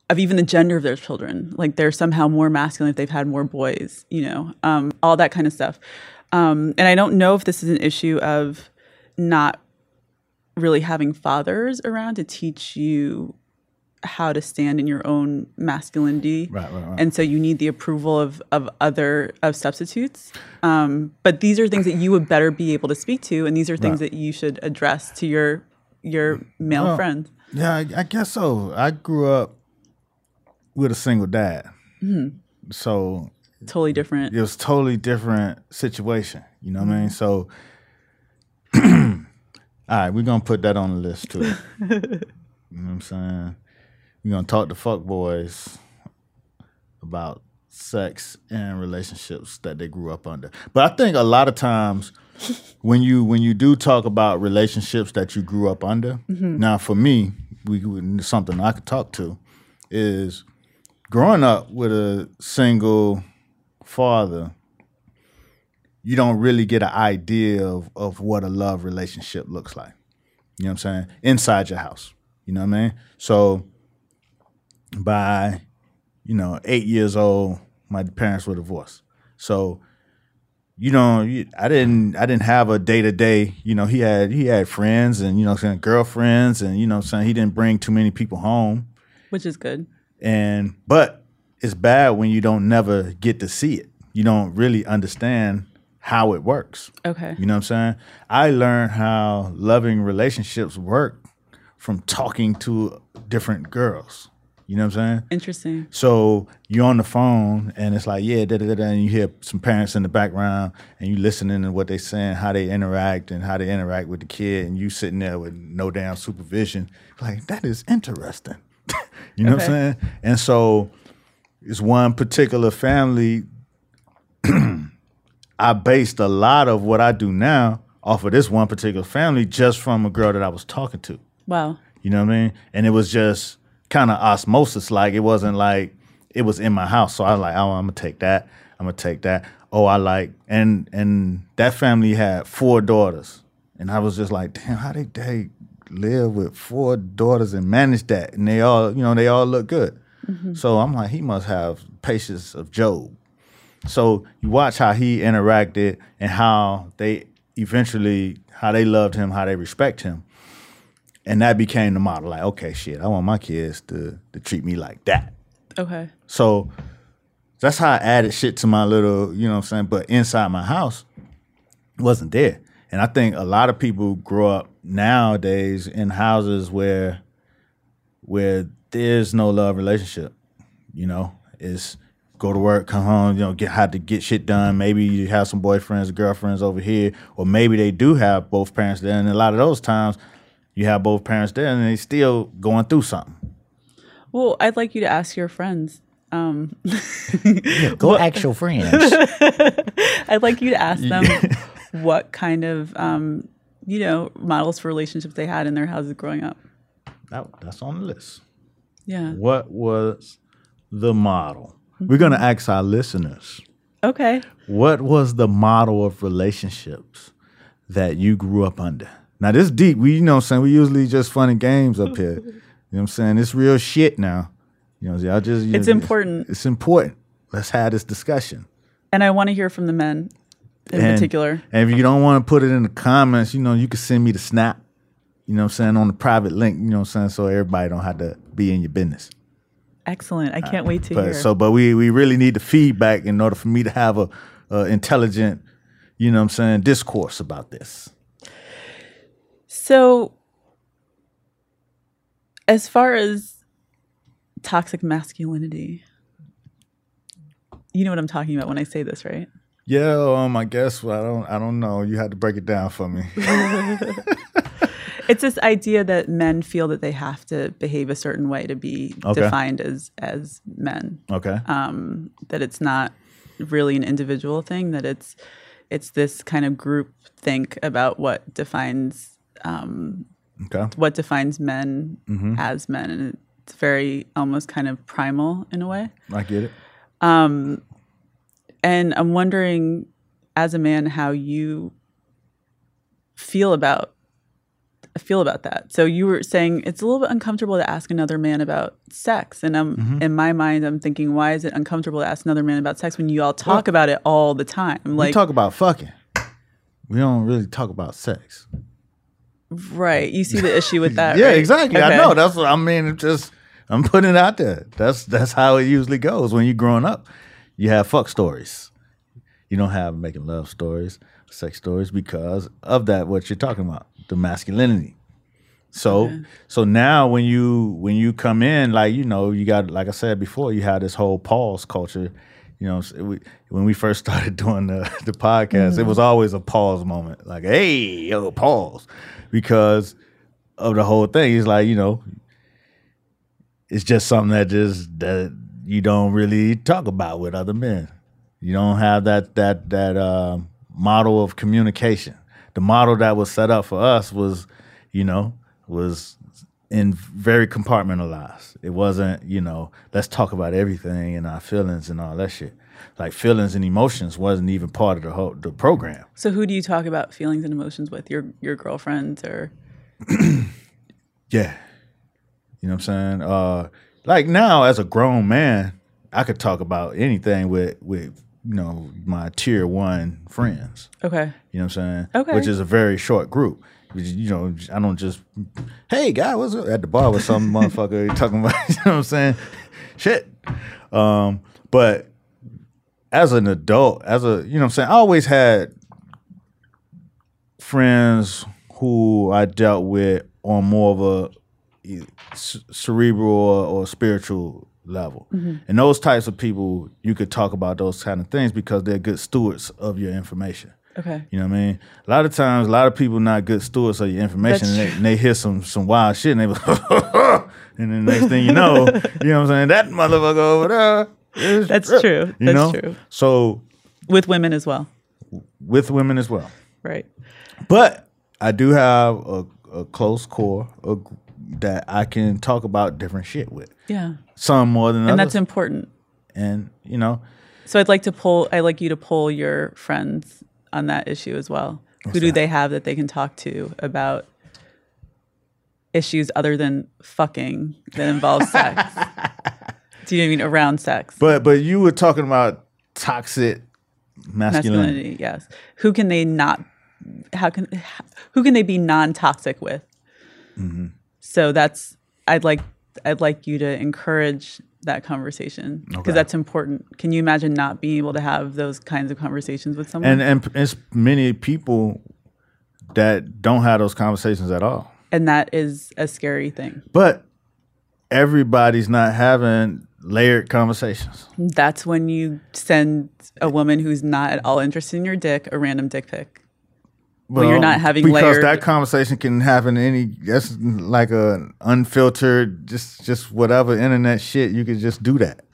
of even the gender of their children. Like, they're somehow more masculine if they've had more boys, you know, um, all that kind of stuff. Um, and I don't know if this is an issue of not really having fathers around to teach you how to stand in your own masculinity. Right, right, right. And so you need the approval of, of other, of substitutes. Um, but these are things that you would better be able to speak to. And these are things right. that you should address to your, your male well, friends. Yeah, I, I guess so. I grew up with a single dad. Mm-hmm. So totally different. It was a totally different situation. You know what mm-hmm. I mean? So, all right, we're going to put that on the list too. You know what I'm saying? We're going to talk to fuckboys about sex and relationships that they grew up under. But I think a lot of times when you when you do talk about relationships that you grew up under, mm-hmm. now for me, we something I could talk to is growing up with a single father, you don't really get an idea of, of what a love relationship looks like. You know what I'm saying? Inside your house. You know what I mean? So by, you know, eight years old, my parents were divorced. So, you know, I didn't I didn't have a day-to-day, you know, he had he had friends and, you know what I'm saying, girlfriends, and, you know what I'm saying, he didn't bring too many people home. Which is good. And but it's bad when you don't never get to see it. You don't really understand how it works. Okay. You know what I'm saying? I learned how loving relationships work from talking to different girls. You know what I'm saying? Interesting. So you're on the phone and it's like, yeah, da da da da, and you hear some parents in the background and you listening to what they're saying, how they interact and how they interact with the kid, and you sitting there with no damn supervision. Like, that is interesting. You know okay. what I'm saying? And so it's one particular family. I based a lot of what I do now off of this one particular family just from a girl that I was talking to. Wow. You know what I mean? And it was just kind of osmosis. Like, it wasn't like it was in my house. So I was like, oh, I'm going to take that. I'm going to take that. Oh, I like. And and that family had four daughters. And I was just like, damn, how they date? Live with four daughters and manage that, and they all, you know, they all look good. Mm-hmm. So I'm like, he must have patience of Job. So you watch how he interacted and how they eventually, how they loved him, how they respect him, and that became the model. Like, okay, shit, I want my kids to to treat me like that. Okay. So that's how I added shit to my little, you know what I'm saying, but inside my house it wasn't there. And I think a lot of people grow up nowadays in houses where where there's no love relationship. You know, it's go to work, come home, you know, get how to get shit done. Maybe you have some boyfriends, girlfriends over here, or maybe they do have both parents there. And a lot of those times, you have both parents there and they still going through something. Well, I'd like you to ask your friends. Um, yeah, go what, ask your friends. I'd like you to ask them what kind of, um, you know, models for relationships they had in their houses growing up. That, that's on the list. Yeah. What was the model? Mm-hmm. We're going to ask our listeners. Okay. What was the model of relationships that you grew up under? Now, this deep. We, you know what I'm saying? We usually just fun and games up here. You know what I'm saying? It's real shit now. You know, I just, you it's know, important. It's, it's important. Let's have this discussion. And I want to hear from the men in and, particular. And if you don't want to put it in the comments, you know, you can send me the snap. You know what I'm saying? On the private link, you know what I'm saying? So everybody don't have to be in your business. Excellent. I can't uh, wait to but, hear. So, but we, we really need the feedback in order for me to have a, a intelligent, you know what I'm saying, discourse about this. So as far as toxic masculinity, you know what I'm talking about when I say this, right? Yeah, um, I guess well, I don't I don't know. You had to break it down for me. It's this idea that men feel that they have to behave a certain way to be okay. defined as as men. Okay. Um, that it's not really an individual thing. That it's it's this kind of group think about what defines um, okay. what defines men mm-hmm. as men, and it's very almost kind of primal in a way. I get it. Um, and I'm wondering, as a man, how you feel about. feel about that. So you were saying it's a little bit uncomfortable to ask another man about sex. And I'm, mm-hmm. in my mind, I'm thinking, why is it uncomfortable to ask another man about sex when you all talk well, about it all the time? Like, we talk about fucking. We don't really talk about sex. Right. You see the issue with that, yeah, right? Exactly. Okay. I know. That's what I mean. It's just, I'm putting it out there. That's, that's how it usually goes. When you're growing up, you have fuck stories. You don't have making love stories, sex stories, because of that, what you're talking about. The masculinity. So okay. so now when you when you come in, like, you know, you got, like I said before, you had this whole pause culture. You know, we, when we first started doing the, the podcast, mm-hmm. it was always a pause moment. Like, hey, yo, pause. Because of the whole thing. It's like, you know, it's just something that just that you don't really talk about with other men. You don't have that that that uh, model of communication. The model that was set up for us was, you know, was in very compartmentalized. It wasn't, you know, let's talk about everything and our feelings and all that shit. Like, feelings and emotions wasn't even part of the whole the program. So who do you talk about feelings and emotions with? Your your girlfriends or? Yeah. You know what I'm saying? Uh, like now as a grown man, I could talk about anything with with. You know, my tier one friends. Okay. You know what I'm saying? Okay. Which is a very short group. Which, you know, I don't just, hey, guy, what's up? At the bar with some motherfucker talking about, you know what I'm saying? Shit. Um, but as an adult, as a, you know what I'm saying? I always had friends who I dealt with on more of a cerebral or, or spiritual level. Mm-hmm. And those types of people, you could talk about those kind of things because they're good stewards of your information. Okay. You know what I mean? A lot of times, a lot of people not good stewards of your information, and they, and they hear some some wild shit and they was and then the next thing you know, you know what I'm saying, that motherfucker over there. Is, That's uh, true. You That's know? True. So with women as well. With women as well. Right. But I do have a, a close core of that I can talk about different shit with. Yeah. Some more than others. And that's important. And, you know. So I'd like to pull, I'd like you to pull your friends on that issue as well. What's Who do that? They have that they can talk to about issues other than fucking that involves sex? Do you know what I mean? Around sex. But but you were talking about toxic masculinity. Masculinity, yes. Who can they not, how can, who can they be non-toxic with? Mm-hmm. So that's, I'd like, I'd like you to encourage that conversation because okay. that's important. Can you imagine not being able to have those kinds of conversations with someone? And, and it's many people that don't have those conversations at all. And that is a scary thing. But everybody's not having layered conversations. That's when you send a woman who's not at all interested in your dick a random dick pic. Well, well, you're not having because layered... that conversation can happen to any. That's like a unfiltered, just just whatever internet shit. You could just do that.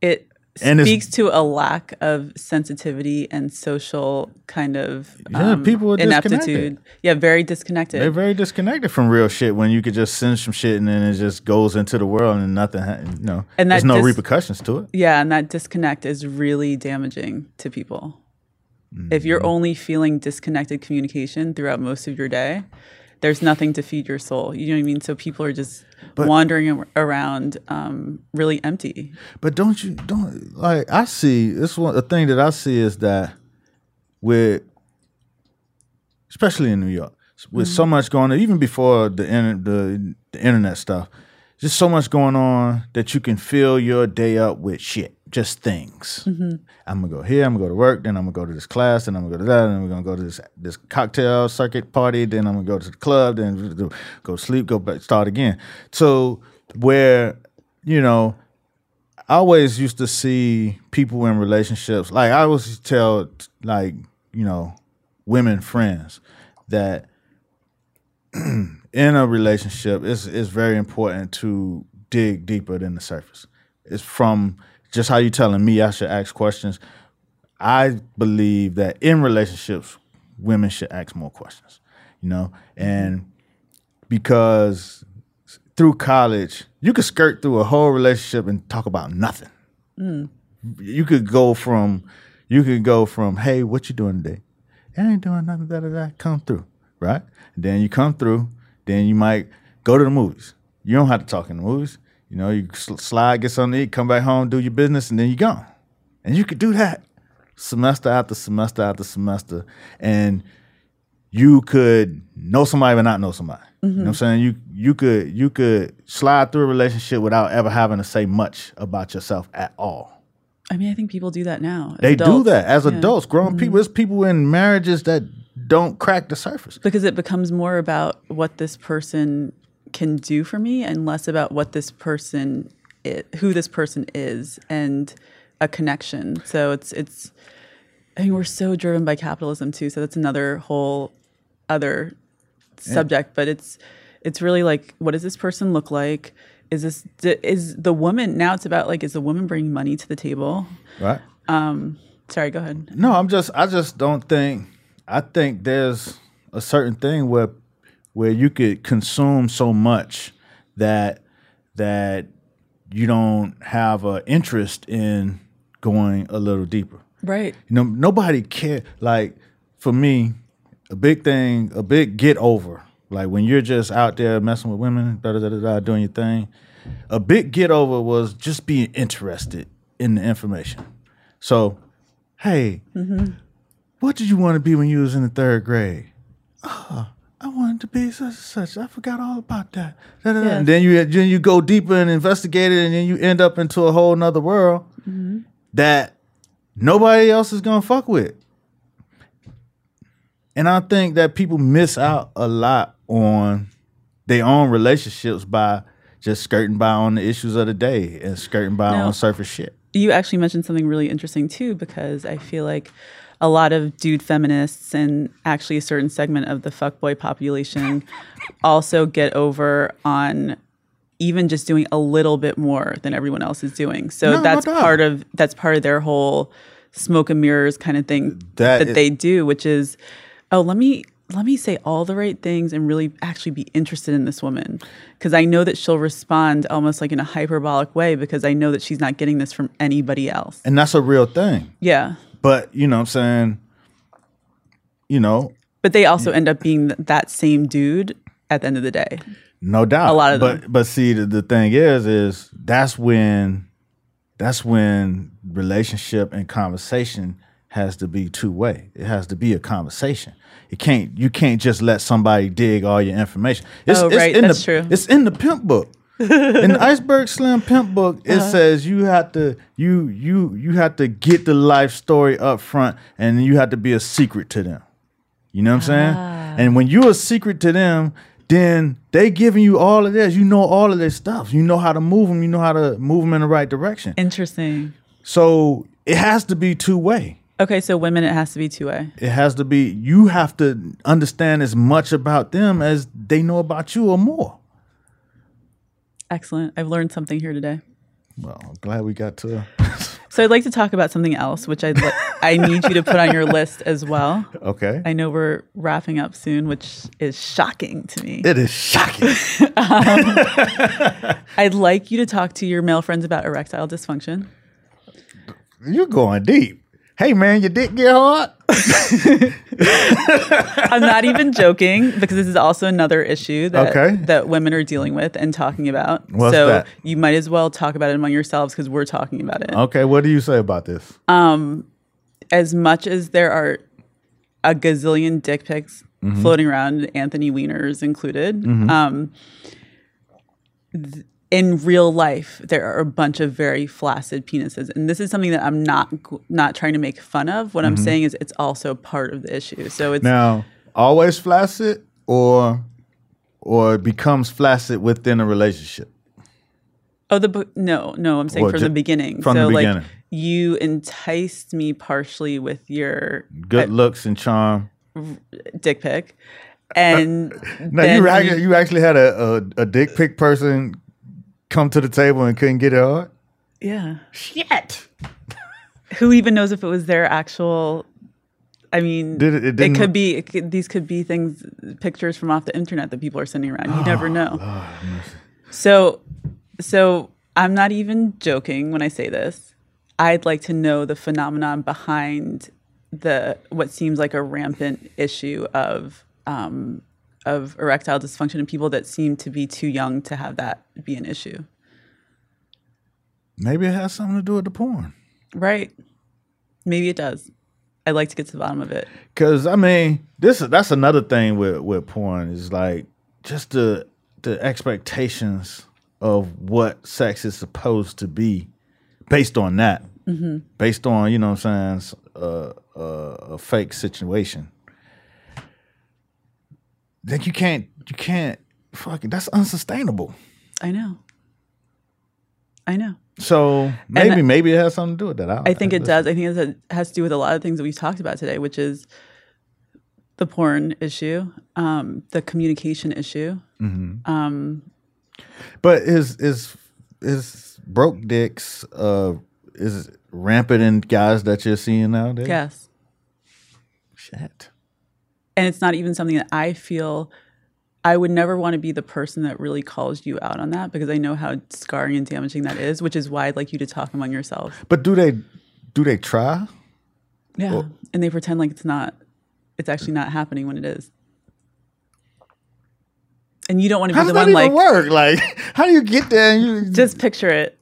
It and speaks to a lack of sensitivity and social kind of yeah, um, people are ineptitude. Yeah, very disconnected. They're very disconnected from real shit. When you could just send some shit and then it just goes into the world and nothing. Ha- you know, and there's no dis- repercussions to it. Yeah, and that disconnect is really damaging to people. If you're only feeling disconnected communication throughout most of your day, there's nothing to feed your soul. You know what I mean? So people are just but, wandering around um, really empty. But don't you, don't, like, I see, this one, the thing that I see is that with, especially in New York, with mm-hmm. so much going on, even before the, the the internet stuff, just so much going on that you can fill your day up with shit. Just things. Mm-hmm. I'm gonna go here. I'm gonna go to work. Then I'm gonna go to this class. Then I'm gonna go to that. Then we're gonna go to this this cocktail circuit party. Then I'm gonna go to the club. Then go sleep. Go back. Start again. So where you know, I always used to see people in relationships. Like I always tell, like you know, women friends that in a relationship, it's it's very important to dig deeper than the surface. It's from just how you telling me I should ask questions. I believe that in relationships, women should ask more questions, you know? And because through college, you could skirt through a whole relationship and talk about nothing. Mm. You could go from, you could go from, hey, what you doing today? I ain't doing nothing, da, da, da, come through, right? Then you come through, then you might go to the movies. You don't have to talk in the movies. You know, you slide, get something to eat, come back home, do your business, and then you're gone. And you could do that semester after semester after semester. And you could know somebody but not know somebody. Mm-hmm. You know what I'm saying? You you could you could slide through a relationship without ever having to say much about yourself at all. I mean, I think people do that now. They adults. do that as yeah. adults, grown mm-hmm. people. There's people in marriages that don't crack the surface. Because it becomes more about what this person can do for me and less about what this person is, who this person is and a connection. So it's, it's, I mean, we're so driven by capitalism too. So that's another whole other subject, yeah. but it's, it's really like, what does this person look like? Is this, is the woman, now it's about like, is the woman bringing money to the table? Right. Um, sorry, go ahead. No, I'm just, I just don't think, I think there's a certain thing where where you could consume so much that that you don't have an interest in going a little deeper. Right. You know, nobody cares. Like, for me, a big thing, a big get over, like when you're just out there messing with women, da da da da, doing your thing, a big get over was just being interested in the information. So, hey, mm-hmm. what did you want to be when you was in the third grade? Oh. I wanted to be such and such. I forgot all about that. Da, da, yeah. da. And then you then you go deeper and investigate it, and then you end up into a whole nother world mm-hmm. that nobody else is going to fuck with. And I think that people miss out a lot on their own relationships by just skirting by on the issues of the day and skirting by now, on surface shit. You actually mentioned something really interesting, too, because I feel like a lot of dude feminists and actually a certain segment of the fuckboy population also get over on even just doing a little bit more than everyone else is doing. So no, that's part of that's part of their whole smoke and mirrors kind of thing that, that is, they do, which is, oh, let me let me say all the right things and really actually be interested in this woman because I know that she'll respond almost like in a hyperbolic way because I know that she's not getting this from anybody else. And that's a real thing. Yeah. But, you know what I'm saying, you know. But they also end up being that same dude at the end of the day. No doubt. A lot of but, them. But see, the, the thing is, is that's when, that's when relationship and conversation has to be two-way. It has to be a conversation. It can't, you can't just let somebody dig all your information. It's, oh, right, it's in that's the, true. It's in the pimp book. In the Iceberg Slim Pimp book, it uh-huh. says you have to you you you have to get the life story up front, and you have to be a secret to them. You know what I'm ah. saying? And when you're a secret to them, then they giving you all of this. You know all of this stuff. You know how to move them. You know how to move them in the right direction. Interesting. So it has to be two way. Okay, so women, it has to be two-way. It has to be. You have to understand as much about them as they know about you or more. Excellent. I've learned something here today. Well, I'm glad we got to. So I'd like to talk about something else, which I'd li- I need you to put on your list as well. Okay. I know we're wrapping up soon, which is shocking to me. It is shocking. um, I'd like you to talk to your male friends about erectile dysfunction. You're going deep. Hey, man, your dick get hard? I'm not even joking, because this is also another issue that, okay. that women are dealing with and talking about. What's so that? You might as well talk about it among yourselves, because we're talking about it. Okay, what do you say about this? Um, as much as there are a gazillion dick pics mm-hmm. floating around, Anthony Weiner's included, mm-hmm. um, th- in real life, there are a bunch of very flaccid penises. And this is something that I'm not not trying to make fun of. What mm-hmm. I'm saying is it's also part of the issue. So it's now, always flaccid or or it becomes flaccid within a relationship? Oh, the no, no, I'm saying or from the beginning. From so the beginning. Like, you enticed me partially with your... Good I, looks and charm. Dick pic. And now, you, actually, you actually had a, a, a dick pic person... come to the table and couldn't get it hard? Yeah. Shit. Who even knows if it was their actual... I mean, Did it, it, it could be... It could, these could be things, pictures from off the internet that people are sending around. You oh, never know. Lord. So, so I'm not even joking when I say this. I'd like to know the phenomenon behind the what seems like a rampant issue of... Um, of erectile dysfunction in people that seem to be too young to have that be an issue. Maybe it has something to do with the porn. Right. Maybe it does. I'd like to get to the bottom of it. Because, I mean, this that's another thing with, with porn is, like, just the the expectations of what sex is supposed to be based on that. Mm-hmm. Based on, you know what I'm saying, uh, uh, a fake situation. Like you can't, you can't, fucking, that's unsustainable. I know. I know. So maybe, and, maybe it has something to do with that. I, I think I, it does. I think it has to do with a lot of things that we've talked about today, which is the porn issue, um, the communication issue. Mm-hmm. Um, but is, is, is broke dicks, uh, is rampant in guys that you're seeing nowadays? Yes. Shit. And it's not even something that I feel I would never want to be the person that really calls you out on that, because I know how scarring and damaging that is, which is why I'd like you to talk among yourselves. But do they do they try? Yeah. Or, and they pretend like it's not it's actually not happening when it is. And you don't want to be the one like, how does that even work? Like, how do you get there? And you just picture it.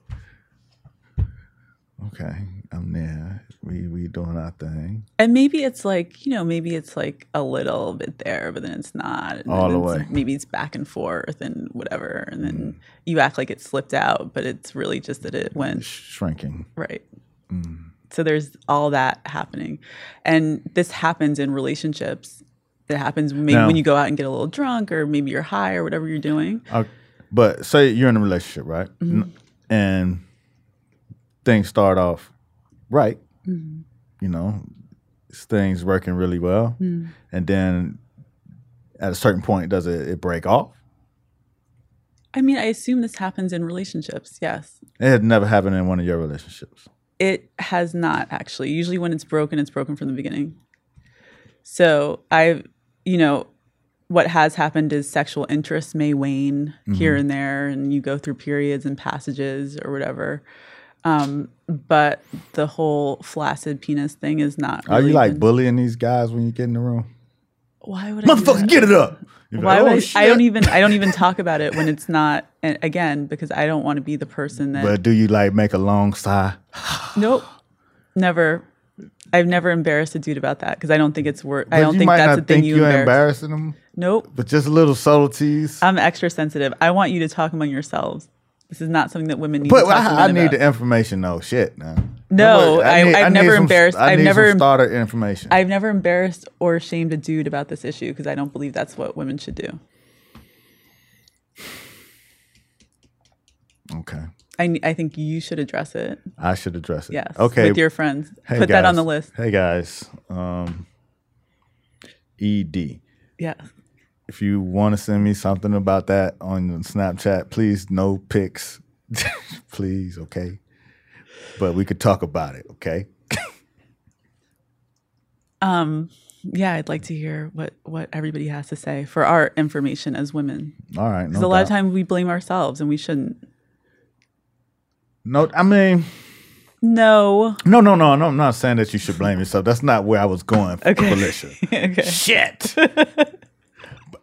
Okay. I'm there. We we doing our thing. And maybe it's like, you know, maybe it's like a little bit there, but then it's not. And all the way. Maybe it's back and forth and whatever. And then mm. you act like it slipped out, but it's really just that it went. Shrinking. Right. Mm. So there's all that happening. And this happens in relationships. It happens maybe now, when you go out and get a little drunk, or maybe you're high or whatever you're doing. Uh, but say you're in a relationship, right? Mm-hmm. And things start off right. Mm-hmm. You know, things working really well, mm. and then at a certain point, does it, it break off? I mean, I assume this happens in relationships. Yes, it had never happened in one of your relationships. It has not actually. Usually, when it's broken, it's broken from the beginning. So I, you know, what has happened is sexual interest may wane mm-hmm. here and there, and you go through periods and passages or whatever. Um, but the whole flaccid penis thing is not really... Are you like been... bullying these guys when you get in the room? Why would I motherfucker, get it up! You're Why like, would oh, I, shit. I don't even I don't even talk about it when it's not, and again, because I don't want to be the person that... But do you like make a long sigh? Nope. Never. I've never embarrassed a dude about that, because I don't think it's worth... I don't think that's a thing you embarrass. You embarrassing them? Nope. But just little subtleties? I'm extra sensitive. I want you to talk among yourselves. This is not something that women need but to talk I, I about. need the information, though. Shit, man. No, I, I need, I've I never some, embarrassed. I I've need never some starter information. I've never embarrassed or shamed a dude about this issue, because I don't believe that's what women should do. Okay. I, I think you should address it. I should address it. Yes. Okay. With your friends. Hey, Put guys. that on the list. Hey, guys. Um, E D. Yeah. If you want to send me something about that on Snapchat, please, no pics. Please, okay? But we could talk about it, okay? um. Yeah, I'd like to hear what, what everybody has to say for our information as women. All right. Because no a doubt. lot of times we blame ourselves and we shouldn't. No, I mean. No. No, no, no, no. I'm not saying that you should blame yourself. That's not where I was going, okay. Felicia. Okay. Shit.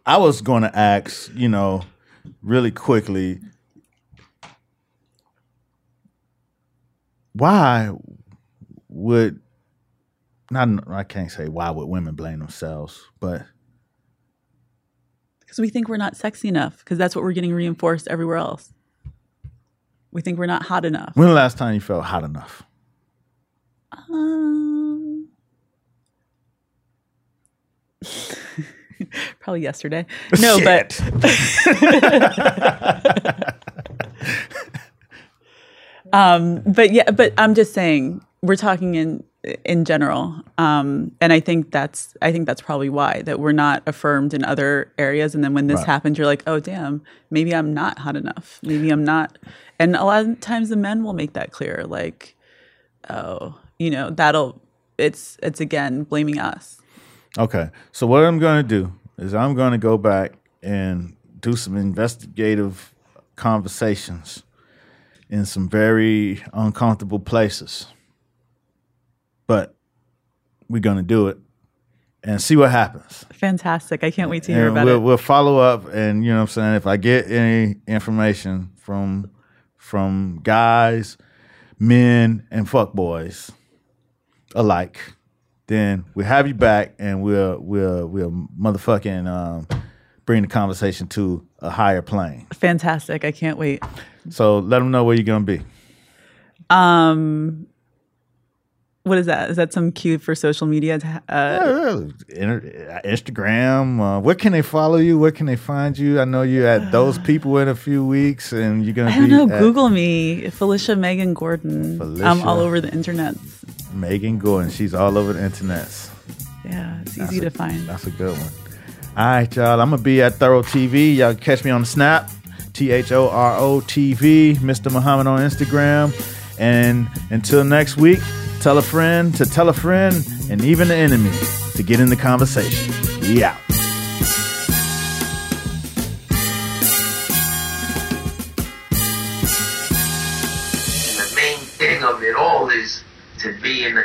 I was going to ask, you know, really quickly, why would, not I can't say why would women blame themselves, but. Because we think we're not sexy enough, because that's what we're getting reinforced everywhere else. We think we're not hot enough. When the last time you felt hot enough? Um, probably yesterday. No, Shit. but um, but yeah, but I'm just saying we're talking in in general, um, and I think that's I think that's probably why that we're not affirmed in other areas, and then when this right. happens, you're like, oh damn, maybe I'm not hot enough. Maybe I'm not. And a lot of times the men will make that clear, like, oh, you know, that'll, it's, it's again, blaming us. Okay. So what I'm going to do is I'm going to go back and do some investigative conversations in some very uncomfortable places. But we're going to do it and see what happens. Fantastic. I can't wait to hear and about we'll, it. We'll follow up and, you know what I'm saying, if I get any information from... from guys, men, and fuckboys alike, then we'll have you back and we'll we'll we'll motherfucking um, bring the conversation to a higher plane. Fantastic! I can't wait. So let them know where you're gonna be. Um, what is that? Is that some cue for social media? Uh, yeah, Instagram. Uh, where can they follow you? Where can they find you? I know you're at Those People in a few weeks, and you're gonna. I don't be know. Google me, Felicia Megan Gordon. Felicia I'm all over the internet. Megan Gordon. She's all over the internet. Yeah, it's easy that's to a, find. That's a good one. All right, y'all. I'm gonna be at Thorough T V. Y'all catch me on the Snap, T H O R O T V. Mister Muhammad on Instagram, and until next week. Tell a friend to tell a friend and even the enemy to get in the conversation. We out. And the main thing of it all is to be in the